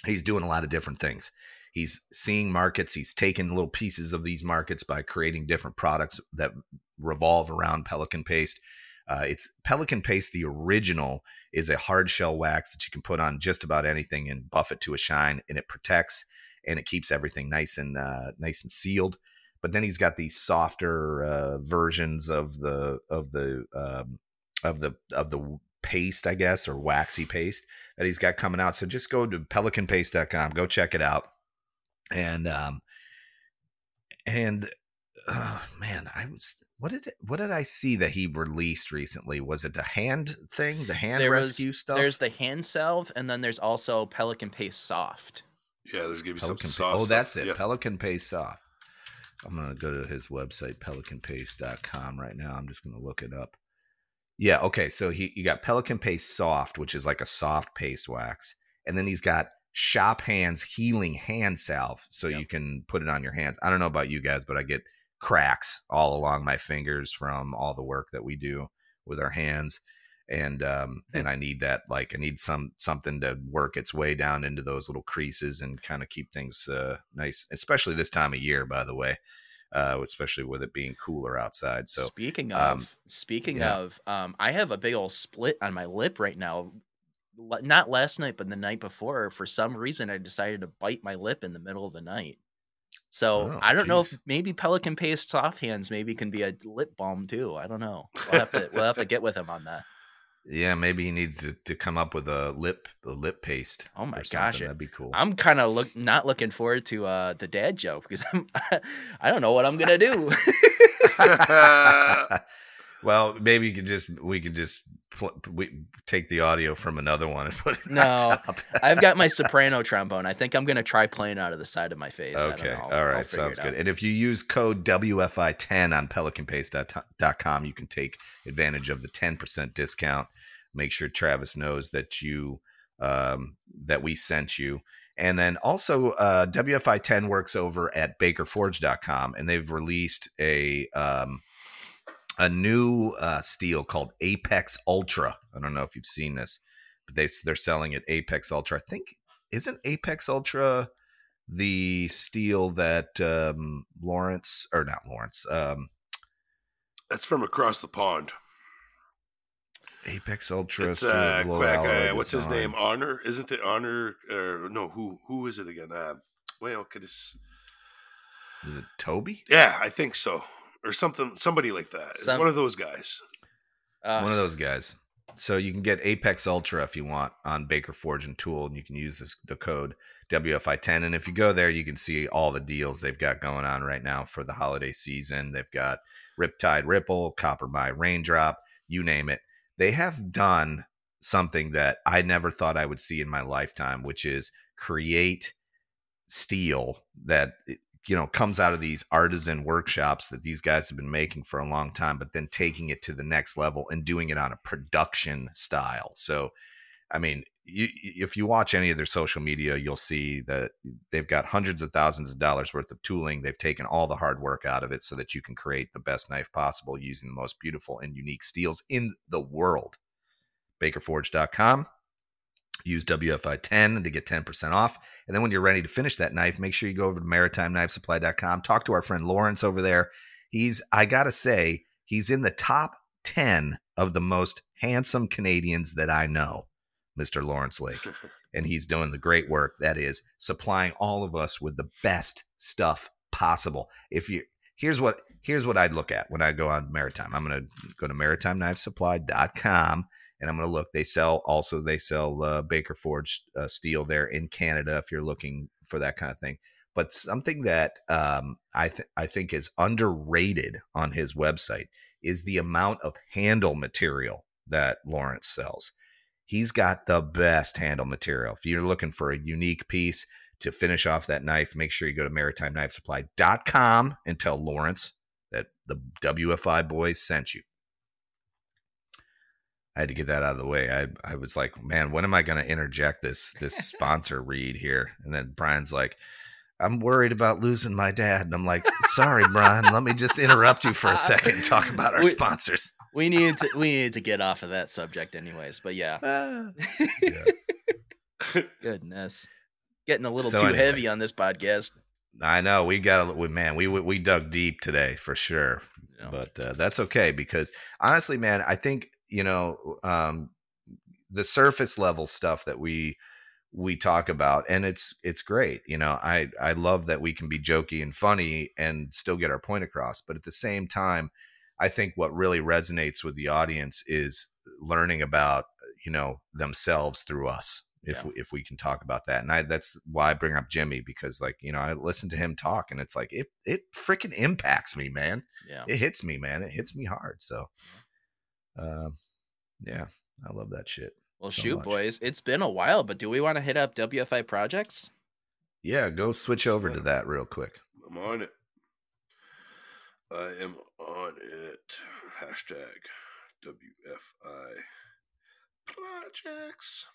he's doing a lot of different things. He's seeing markets. He's taking little pieces of these markets by creating different products that revolve around Pelican Paste. Uh, it's Pelican Paste. The original is a hard shell wax that you can put on just about anything and buff it to a shine, and it protects and it keeps everything nice and uh, nice and sealed. But then he's got these softer uh, versions of the of the um, of the of the paste, I guess, or waxy paste that he's got coming out. So just go to pelican paste dot com. Go check it out. And um, and oh man, I was what did what did I see that he released recently? Was it the hand thing, the hand there rescue was, stuff? There's the hand salve, and then there's also Pelican Paste Soft. Yeah, there's gonna be Pelican some soft. Pa- oh, that's it, yep. Pelican Paste Soft. I'm gonna go to his website, pelican paste dot com, right now. I'm just gonna look it up. Yeah, okay. So he you got Pelican Paste Soft, which is like a soft paste wax, and then he's got Shop Hands Healing Hand Salve, so yep. you can put it on your hands. I don't know about you guys, but I get cracks all along my fingers from all the work that we do with our hands, and um and I need that, like I need some something to work its way down into those little creases and kind of keep things uh nice, especially this time of year, by the way, uh especially with it being cooler outside. So speaking of um, speaking yeah. of um I have a big old split on my lip right now. Not last night, but the night before, for some reason, I decided to bite my lip in the middle of the night. So oh, I don't geez. know if maybe Pelican Paste Soft Hands maybe can be a lip balm too. I don't know. We'll have to we'll have to get with him on that. Yeah, maybe he needs to, to come up with a lip a lip paste. Oh my gosh, that'd be cool. I'm kind of look not looking forward to uh, the dad joke because I'm I don't know what I'm gonna do. Well, maybe you could just we could just pl- we take the audio from another one and put it no, on top. I've got my soprano trombone. I think I'm going to try playing out of the side of my face. Okay. I don't know. All right. I'll sounds good. And if you use code W F I ten on pelican paste dot com, you can take advantage of the ten percent discount. Make sure Travis knows that you um, that we sent you. And then also uh, W F I ten works over at baker forge dot com, and they've released a um, – a new uh, steel called Apex Ultra. I don't know if you've seen this, but they, they're selling it Apex Ultra. I think, isn't Apex Ultra the steel that um, Lawrence, or not Lawrence. Um, That's from across the pond. Apex Ultra. It's, uh, quack, uh, what's his on. name? Honor? Isn't it Honor? Or, no, who Who is it again? Uh, well, could it's... Is it Toby? Yeah, I think so. Or something, somebody like that. Some, one of those guys. Uh, one of those guys. So you can get Apex Ultra if you want on Baker Forge and Tool, and you can use this, the code W F I ten. And if you go there, you can see all the deals they've got going on right now for the holiday season. They've got Riptide Ripple, Copper Mine Raindrop, you name it. They have done something that I never thought I would see in my lifetime, which is create steel that... It, you know, comes out of these artisan workshops that these guys have been making for a long time, but then taking it to the next level and doing it on a production style. So, I mean, you, if you watch any of their social media, you'll see that they've got hundreds of thousands of dollars worth of tooling. They've taken all the hard work out of it so that you can create the best knife possible using the most beautiful and unique steels in the world. baker forge dot com. Use W F I ten to get ten percent off. And then when you're ready to finish that knife, make sure you go over to maritime knife supply dot com. Talk to our friend Lawrence over there. He's, I got to say, he's in the top ten of the most handsome Canadians that I know, Mister Lawrence Lake. And he's doing the great work that is supplying all of us with the best stuff possible. If you, here's what, here's what I'd look at when I go on Maritime. I'm going to go to maritime knife supply dot com. And I'm going to look, they sell also, they sell uh, Baker Forge uh, steel there in Canada if you're looking for that kind of thing. But something that um, I, th- I think is underrated on his website is the amount of handle material that Lawrence sells. He's got the best handle material. If you're looking for a unique piece to finish off that knife, make sure you go to maritime knife supply dot com and tell Lawrence that the W F I boys sent you. I had to get that out of the way. I, I was like, man, when am I going to interject this this sponsor read here? And then Brian's like, I'm worried about losing my dad. And I'm like, sorry, Brian, let me just interrupt you for a second and talk about our we, sponsors. We needed to, we needed to get off of that subject anyways, but yeah. Uh, yeah. Goodness. Getting a little so too anyways, heavy on this podcast. I know. We got a man, we, we dug deep today for sure, yeah. but uh, that's okay. Because honestly, man, I think, you know, um, the surface level stuff that we, we talk about, and it's, it's great. You know, I, I love that we can be jokey and funny and still get our point across. But at the same time, I think what really resonates with the audience is learning about, you know, themselves through us. If, yeah. we, if we can talk about that. And I, that's why I bring up Jimmy, because like, you know, I listen to him talk and it's like, it, it freaking impacts me, man. Yeah. It hits me, man. It hits me hard. So, um, uh, yeah, I love that shit. Well, so shoot, much. Boys, it's been a while, but do we want to hit up W F I projects? Yeah. Go switch over to that real quick. I'm on it. I am on it. Hashtag W F I projects.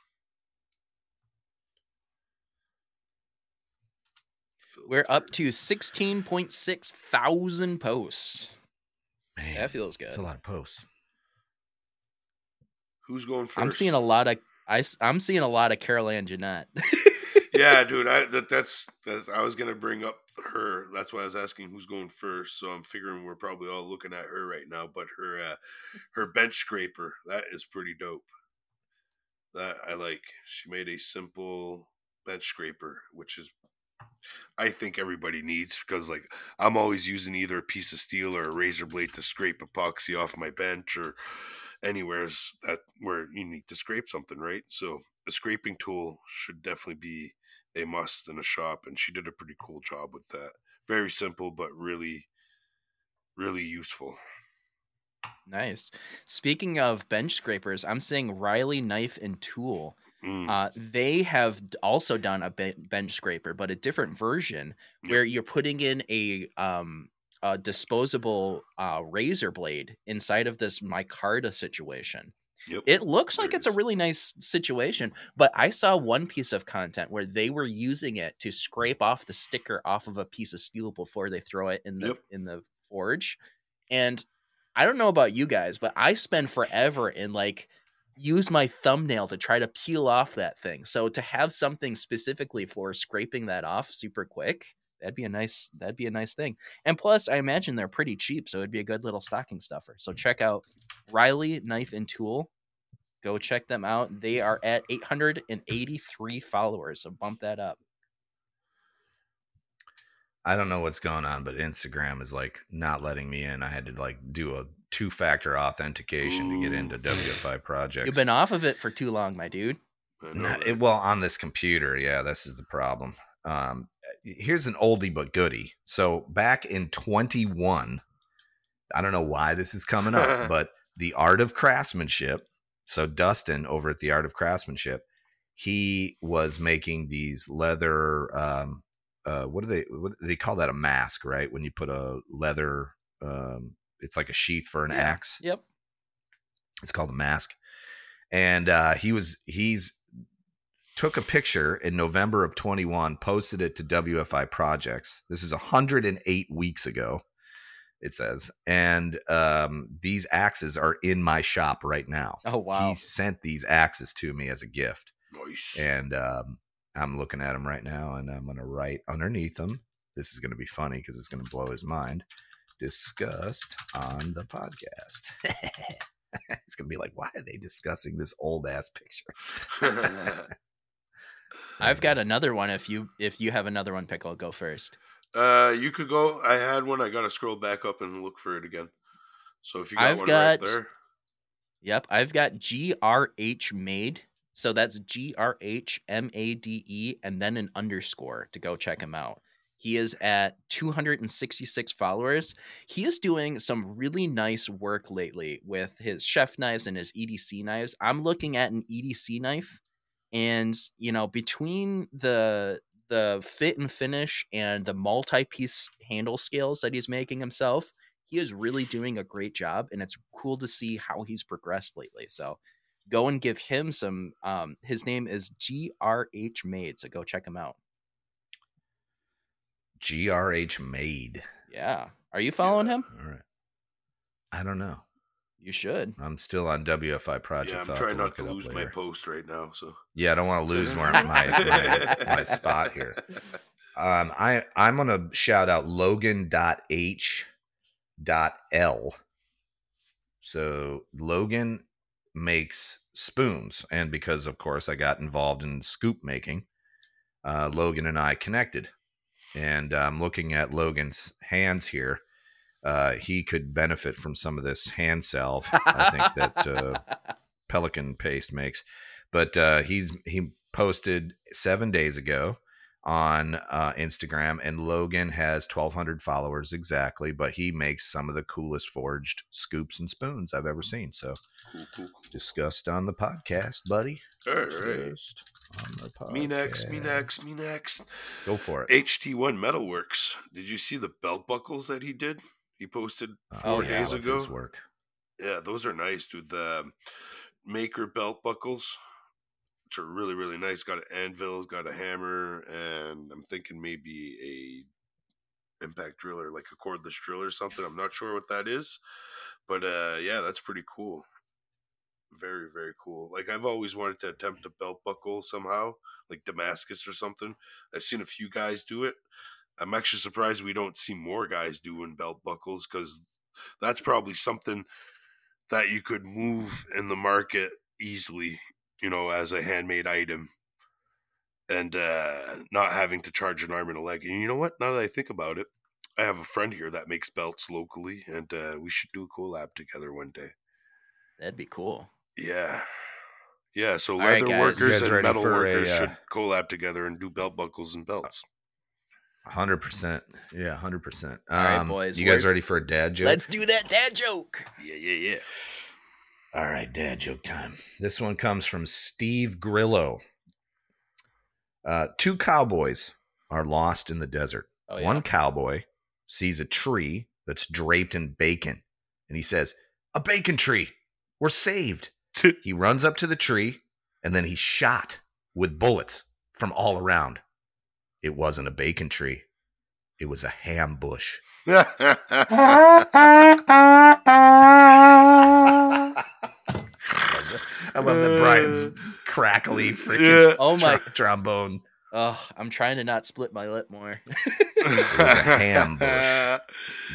We're up to sixteen point six thousand posts. Man, that feels good. That's a lot of posts. Who's going first? I'm seeing a lot of I, I'm seeing a lot of Carol Ann Jeanette. Yeah, dude. I that, that's that's I was gonna bring up her. That's why I was asking who's going first. So I'm figuring we're probably all looking at her right now. But her uh, her bench scraper, that is pretty dope. That I like. She made a simple bench scraper, which is. I think everybody needs, because like I'm always using either a piece of steel or a razor blade to scrape epoxy off my bench or anywhere that where you need to scrape something, right? So a scraping tool should definitely be a must in a shop, and she did a pretty cool job with that. Very simple, but really, really useful. Nice. Speaking of bench scrapers, I'm seeing Riley Knife and Tool. Mm. Uh, they have also done a bench scraper, but a different version where yeah. you're putting in a, um, a disposable uh, razor blade inside of this micarta situation. Yep. It looks there like it it's is. a really nice situation, but I saw one piece of content where they were using it to scrape off the sticker off of a piece of steel before they throw it in the yep. in the forge. And I don't know about you guys, but I spend forever in like. Use my thumbnail to try to peel off that thing. So to have something specifically for scraping that off super quick, that'd be a nice, that'd be a nice thing. And plus I imagine they're pretty cheap. So it'd be a good little stocking stuffer. So check out Riley Knife and Tool. Go check them out. They are at eight hundred eighty-three followers. So bump that up. I don't know what's going on, but Instagram is like not letting me in. I had to like do a two-factor authentication Ooh. to get into W F I projects. You've been off of it for too long, my dude. Nah, it, well, on this computer, yeah, this is the problem. Um, here's an oldie but goodie. So back in twenty-one, I don't know why this is coming up, but the Art of Craftsmanship, so Dustin over at the Art of Craftsmanship, he was making these leather, um, uh, what do they, what, they call that a mask, right? When you put a leather... Um, it's like a sheath for an yeah. axe. Yep. It's called a mask. And uh, he was, he's took a picture in November of twenty-one, posted it to W F I Projects. This is one hundred eight weeks ago, it says. And um, these axes are in my shop right now. Oh, wow. He sent these axes to me as a gift. Nice. And um, I'm looking at them right now, and I'm going to write underneath them. This is going to be funny because it's going to blow his mind. Discussed on the podcast. It's gonna be like, why are they discussing this old ass picture? I've got another one. If you if you have another one, Pickle, go first. Uh, you could go. I had one. I gotta scroll back up and look for it again. So if you got I've one got, right there, yep, I've got G R H Made. So that's G R H M A D E and then an underscore to go check him out. He is at two hundred sixty-six followers. He is doing some really nice work lately with his chef knives and his E D C knives. I'm looking at an E D C knife, and you know, between the the fit and finish and the multi-piece handle scales that he's making himself, he is really doing a great job, and it's cool to see how he's progressed lately. So go and give him some, um, his name is G R H Made. So go check him out. G R H Made. Yeah. Are you following yeah. him? All right. I don't know. You should. I'm still on W F I projects. Yeah, I'm trying not to lose my post right now. So yeah, I don't want to lose my, my, my spot here. Um, I, I'm going to shout out Logan dot H dot L. So Logan makes spoons, and because of course I got involved in scoop making, uh Logan and I connected, and I'm looking at Logan's hands here. Uh he could benefit from some of this hand salve I think that uh Pelican Paste makes, but uh he's he posted seven days ago on uh Instagram, and Logan has twelve hundred followers exactly, but he makes some of the coolest forged scoops and spoons I've ever seen. So cool, cool, cool. Discussed on the podcast, buddy. All right. On the podcast. Me next, me next, me next. Go for it. H T one Metalworks. Did you see the belt buckles that he did? He posted four oh, yeah, days ago. His work. Yeah, those are nice, dude. The Maker belt buckles, which are really, really nice. Got an anvil, got a hammer, and I'm thinking maybe a impact driller, like a cordless drill or something. I'm not sure what that is, but uh, yeah, that's pretty cool. Very, very cool. Like, I've always wanted to attempt a belt buckle somehow, like Damascus or something. I've seen a few guys do it. I'm actually surprised we don't see more guys doing belt buckles, because that's probably something that you could move in the market easily, you know, as a handmade item, and uh, not having to charge an arm and a leg. And you know what? Now that I think about it, I have a friend here that makes belts locally, and uh, we should do a collab together one day. That'd be cool. Yeah. Yeah, so leather right, workers and metal workers a, uh, should collab together and do belt buckles and belts. one hundred percent. Yeah, one hundred percent. Um, All right, boys. You guys ready for a dad joke? Let's do that dad joke. Yeah, yeah, yeah. All right, dad joke time. This one comes from Steve Grillo. Uh, two cowboys are lost in the desert. Oh, yeah. One cowboy sees a tree that's draped in bacon, and he says, "A bacon tree. We're saved." He runs up to the tree, and then he's shot with bullets from all around. It wasn't a bacon tree. It was a ham bush. I love that Brian's crackly freaking yeah. oh my. Tr- trombone. Oh, I'm trying to not split my lip more. It was a ham bush.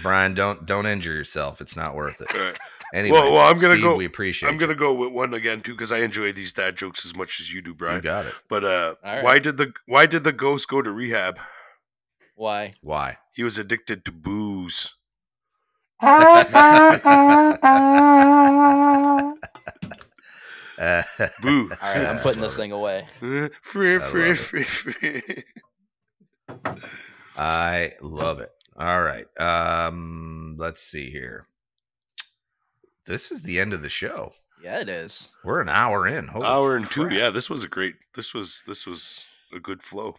Brian, don't don't injure yourself. It's not worth it. All right. Anyway, well, well, I'm gonna Steve, go. We appreciate. I'm you. gonna go with one again too, because I enjoy these dad jokes as much as you do, Brian. You got it. But uh, right. why did the why did the ghost go to rehab? Why? Why? He was addicted to booze. Uh, Boo. All right, I'm putting this thing away. Free, free, free, free. I love it. All right. Um, let's see here. This is the end of the show. Yeah, it is. We're an hour in. Holy hour and crap. two. Yeah, this was a great. This was this was a good flow.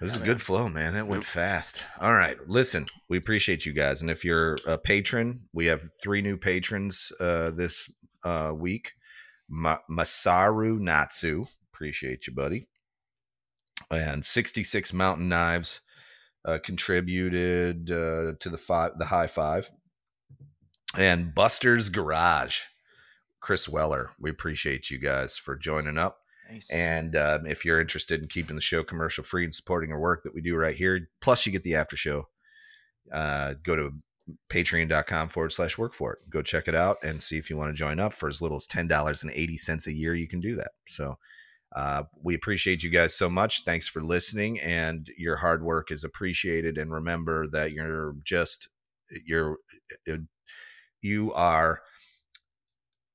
It was yeah, a man. good flow, man. That went yep. fast. All right. Listen, we appreciate you guys. And if you're a patron, we have three new patrons uh, this uh, week. Ma- Masaru Natsu, appreciate you, buddy. And sixty-six Mountain Knives uh, contributed uh, to the five, the high five. And Buster's Garage, Chris Weller. We appreciate you guys for joining up. Nice. And um, if you're interested in keeping the show commercial free and supporting our work that we do right here, plus you get the after show, uh, go to patreon.com forward slash work for it. Go check it out and see if you want to join up for as little as ten dollars and eighty cents a year. You can do that. So uh, we appreciate you guys so much. Thanks for listening, and your hard work is appreciated. And remember that you're just, you're, you are,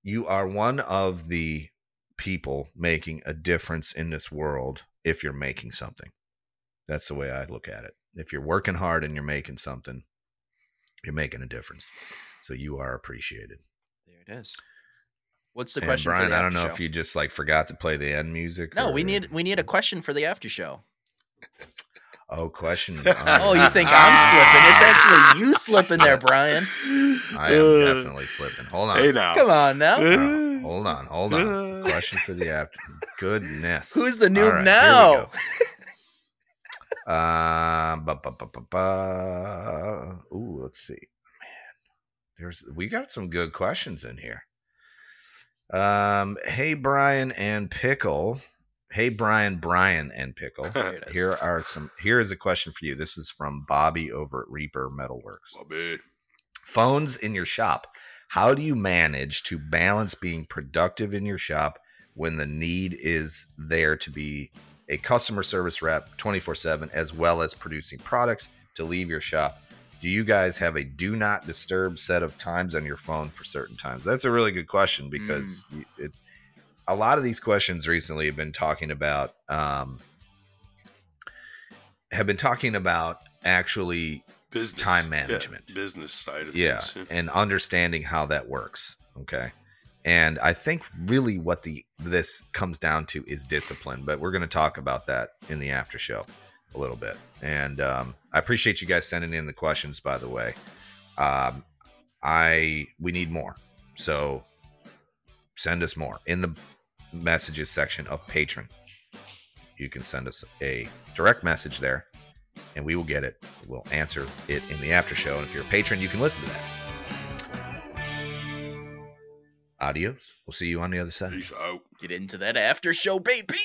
you are one of the people making a difference in this world. If you're making something, that's the way I look at it. If you're working hard and you're making something, you're making a difference. So you are appreciated. There it is. What's the and question, Brian? For the I don't know show? If you just like forgot to play the end music. No, or... we need we need a question for the after show. Oh, question. Oh, oh, you think I'm slipping? It's actually you slipping there, Brian. I am definitely slipping. Hold on. Hey, now. Come on now. Uh, hold on. Hold on. Question for the app. Goodness. Who's the noob right, now? Uh, ba, ba, ba, ba, ba. Ooh, let's see. Man, there's we got some good questions in here. Um, hey, Brian and Pickle. Hey, Brian, Brian and Pickle. Here are some. Here is a question for you. This is from Bobby over at Reaper Metalworks. Bobby. Phones in your shop. How do you manage to balance being productive in your shop when the need is there to be a customer service rep twenty-four seven, as well as producing products to leave your shop? Do you guys have a do not disturb set of times on your phone for certain times? That's a really good question, because mm. it's, a lot of these questions recently have been talking about um, have been talking about actually business, time management, yeah, business side of yeah, things, yeah, and understanding how that works. Okay, and I think really what the this comes down to is discipline. But we're going to talk about that in the after show a little bit. And um, I appreciate you guys sending in the questions. By the way, um, I we need more, so send us more in the messages section of Patreon. You can send us a direct message there and we will get it. We'll answer it in the after show. And if you're a patron, you can listen to that. Adios. We'll see you on the other side. Peace out. Get into that after show, baby.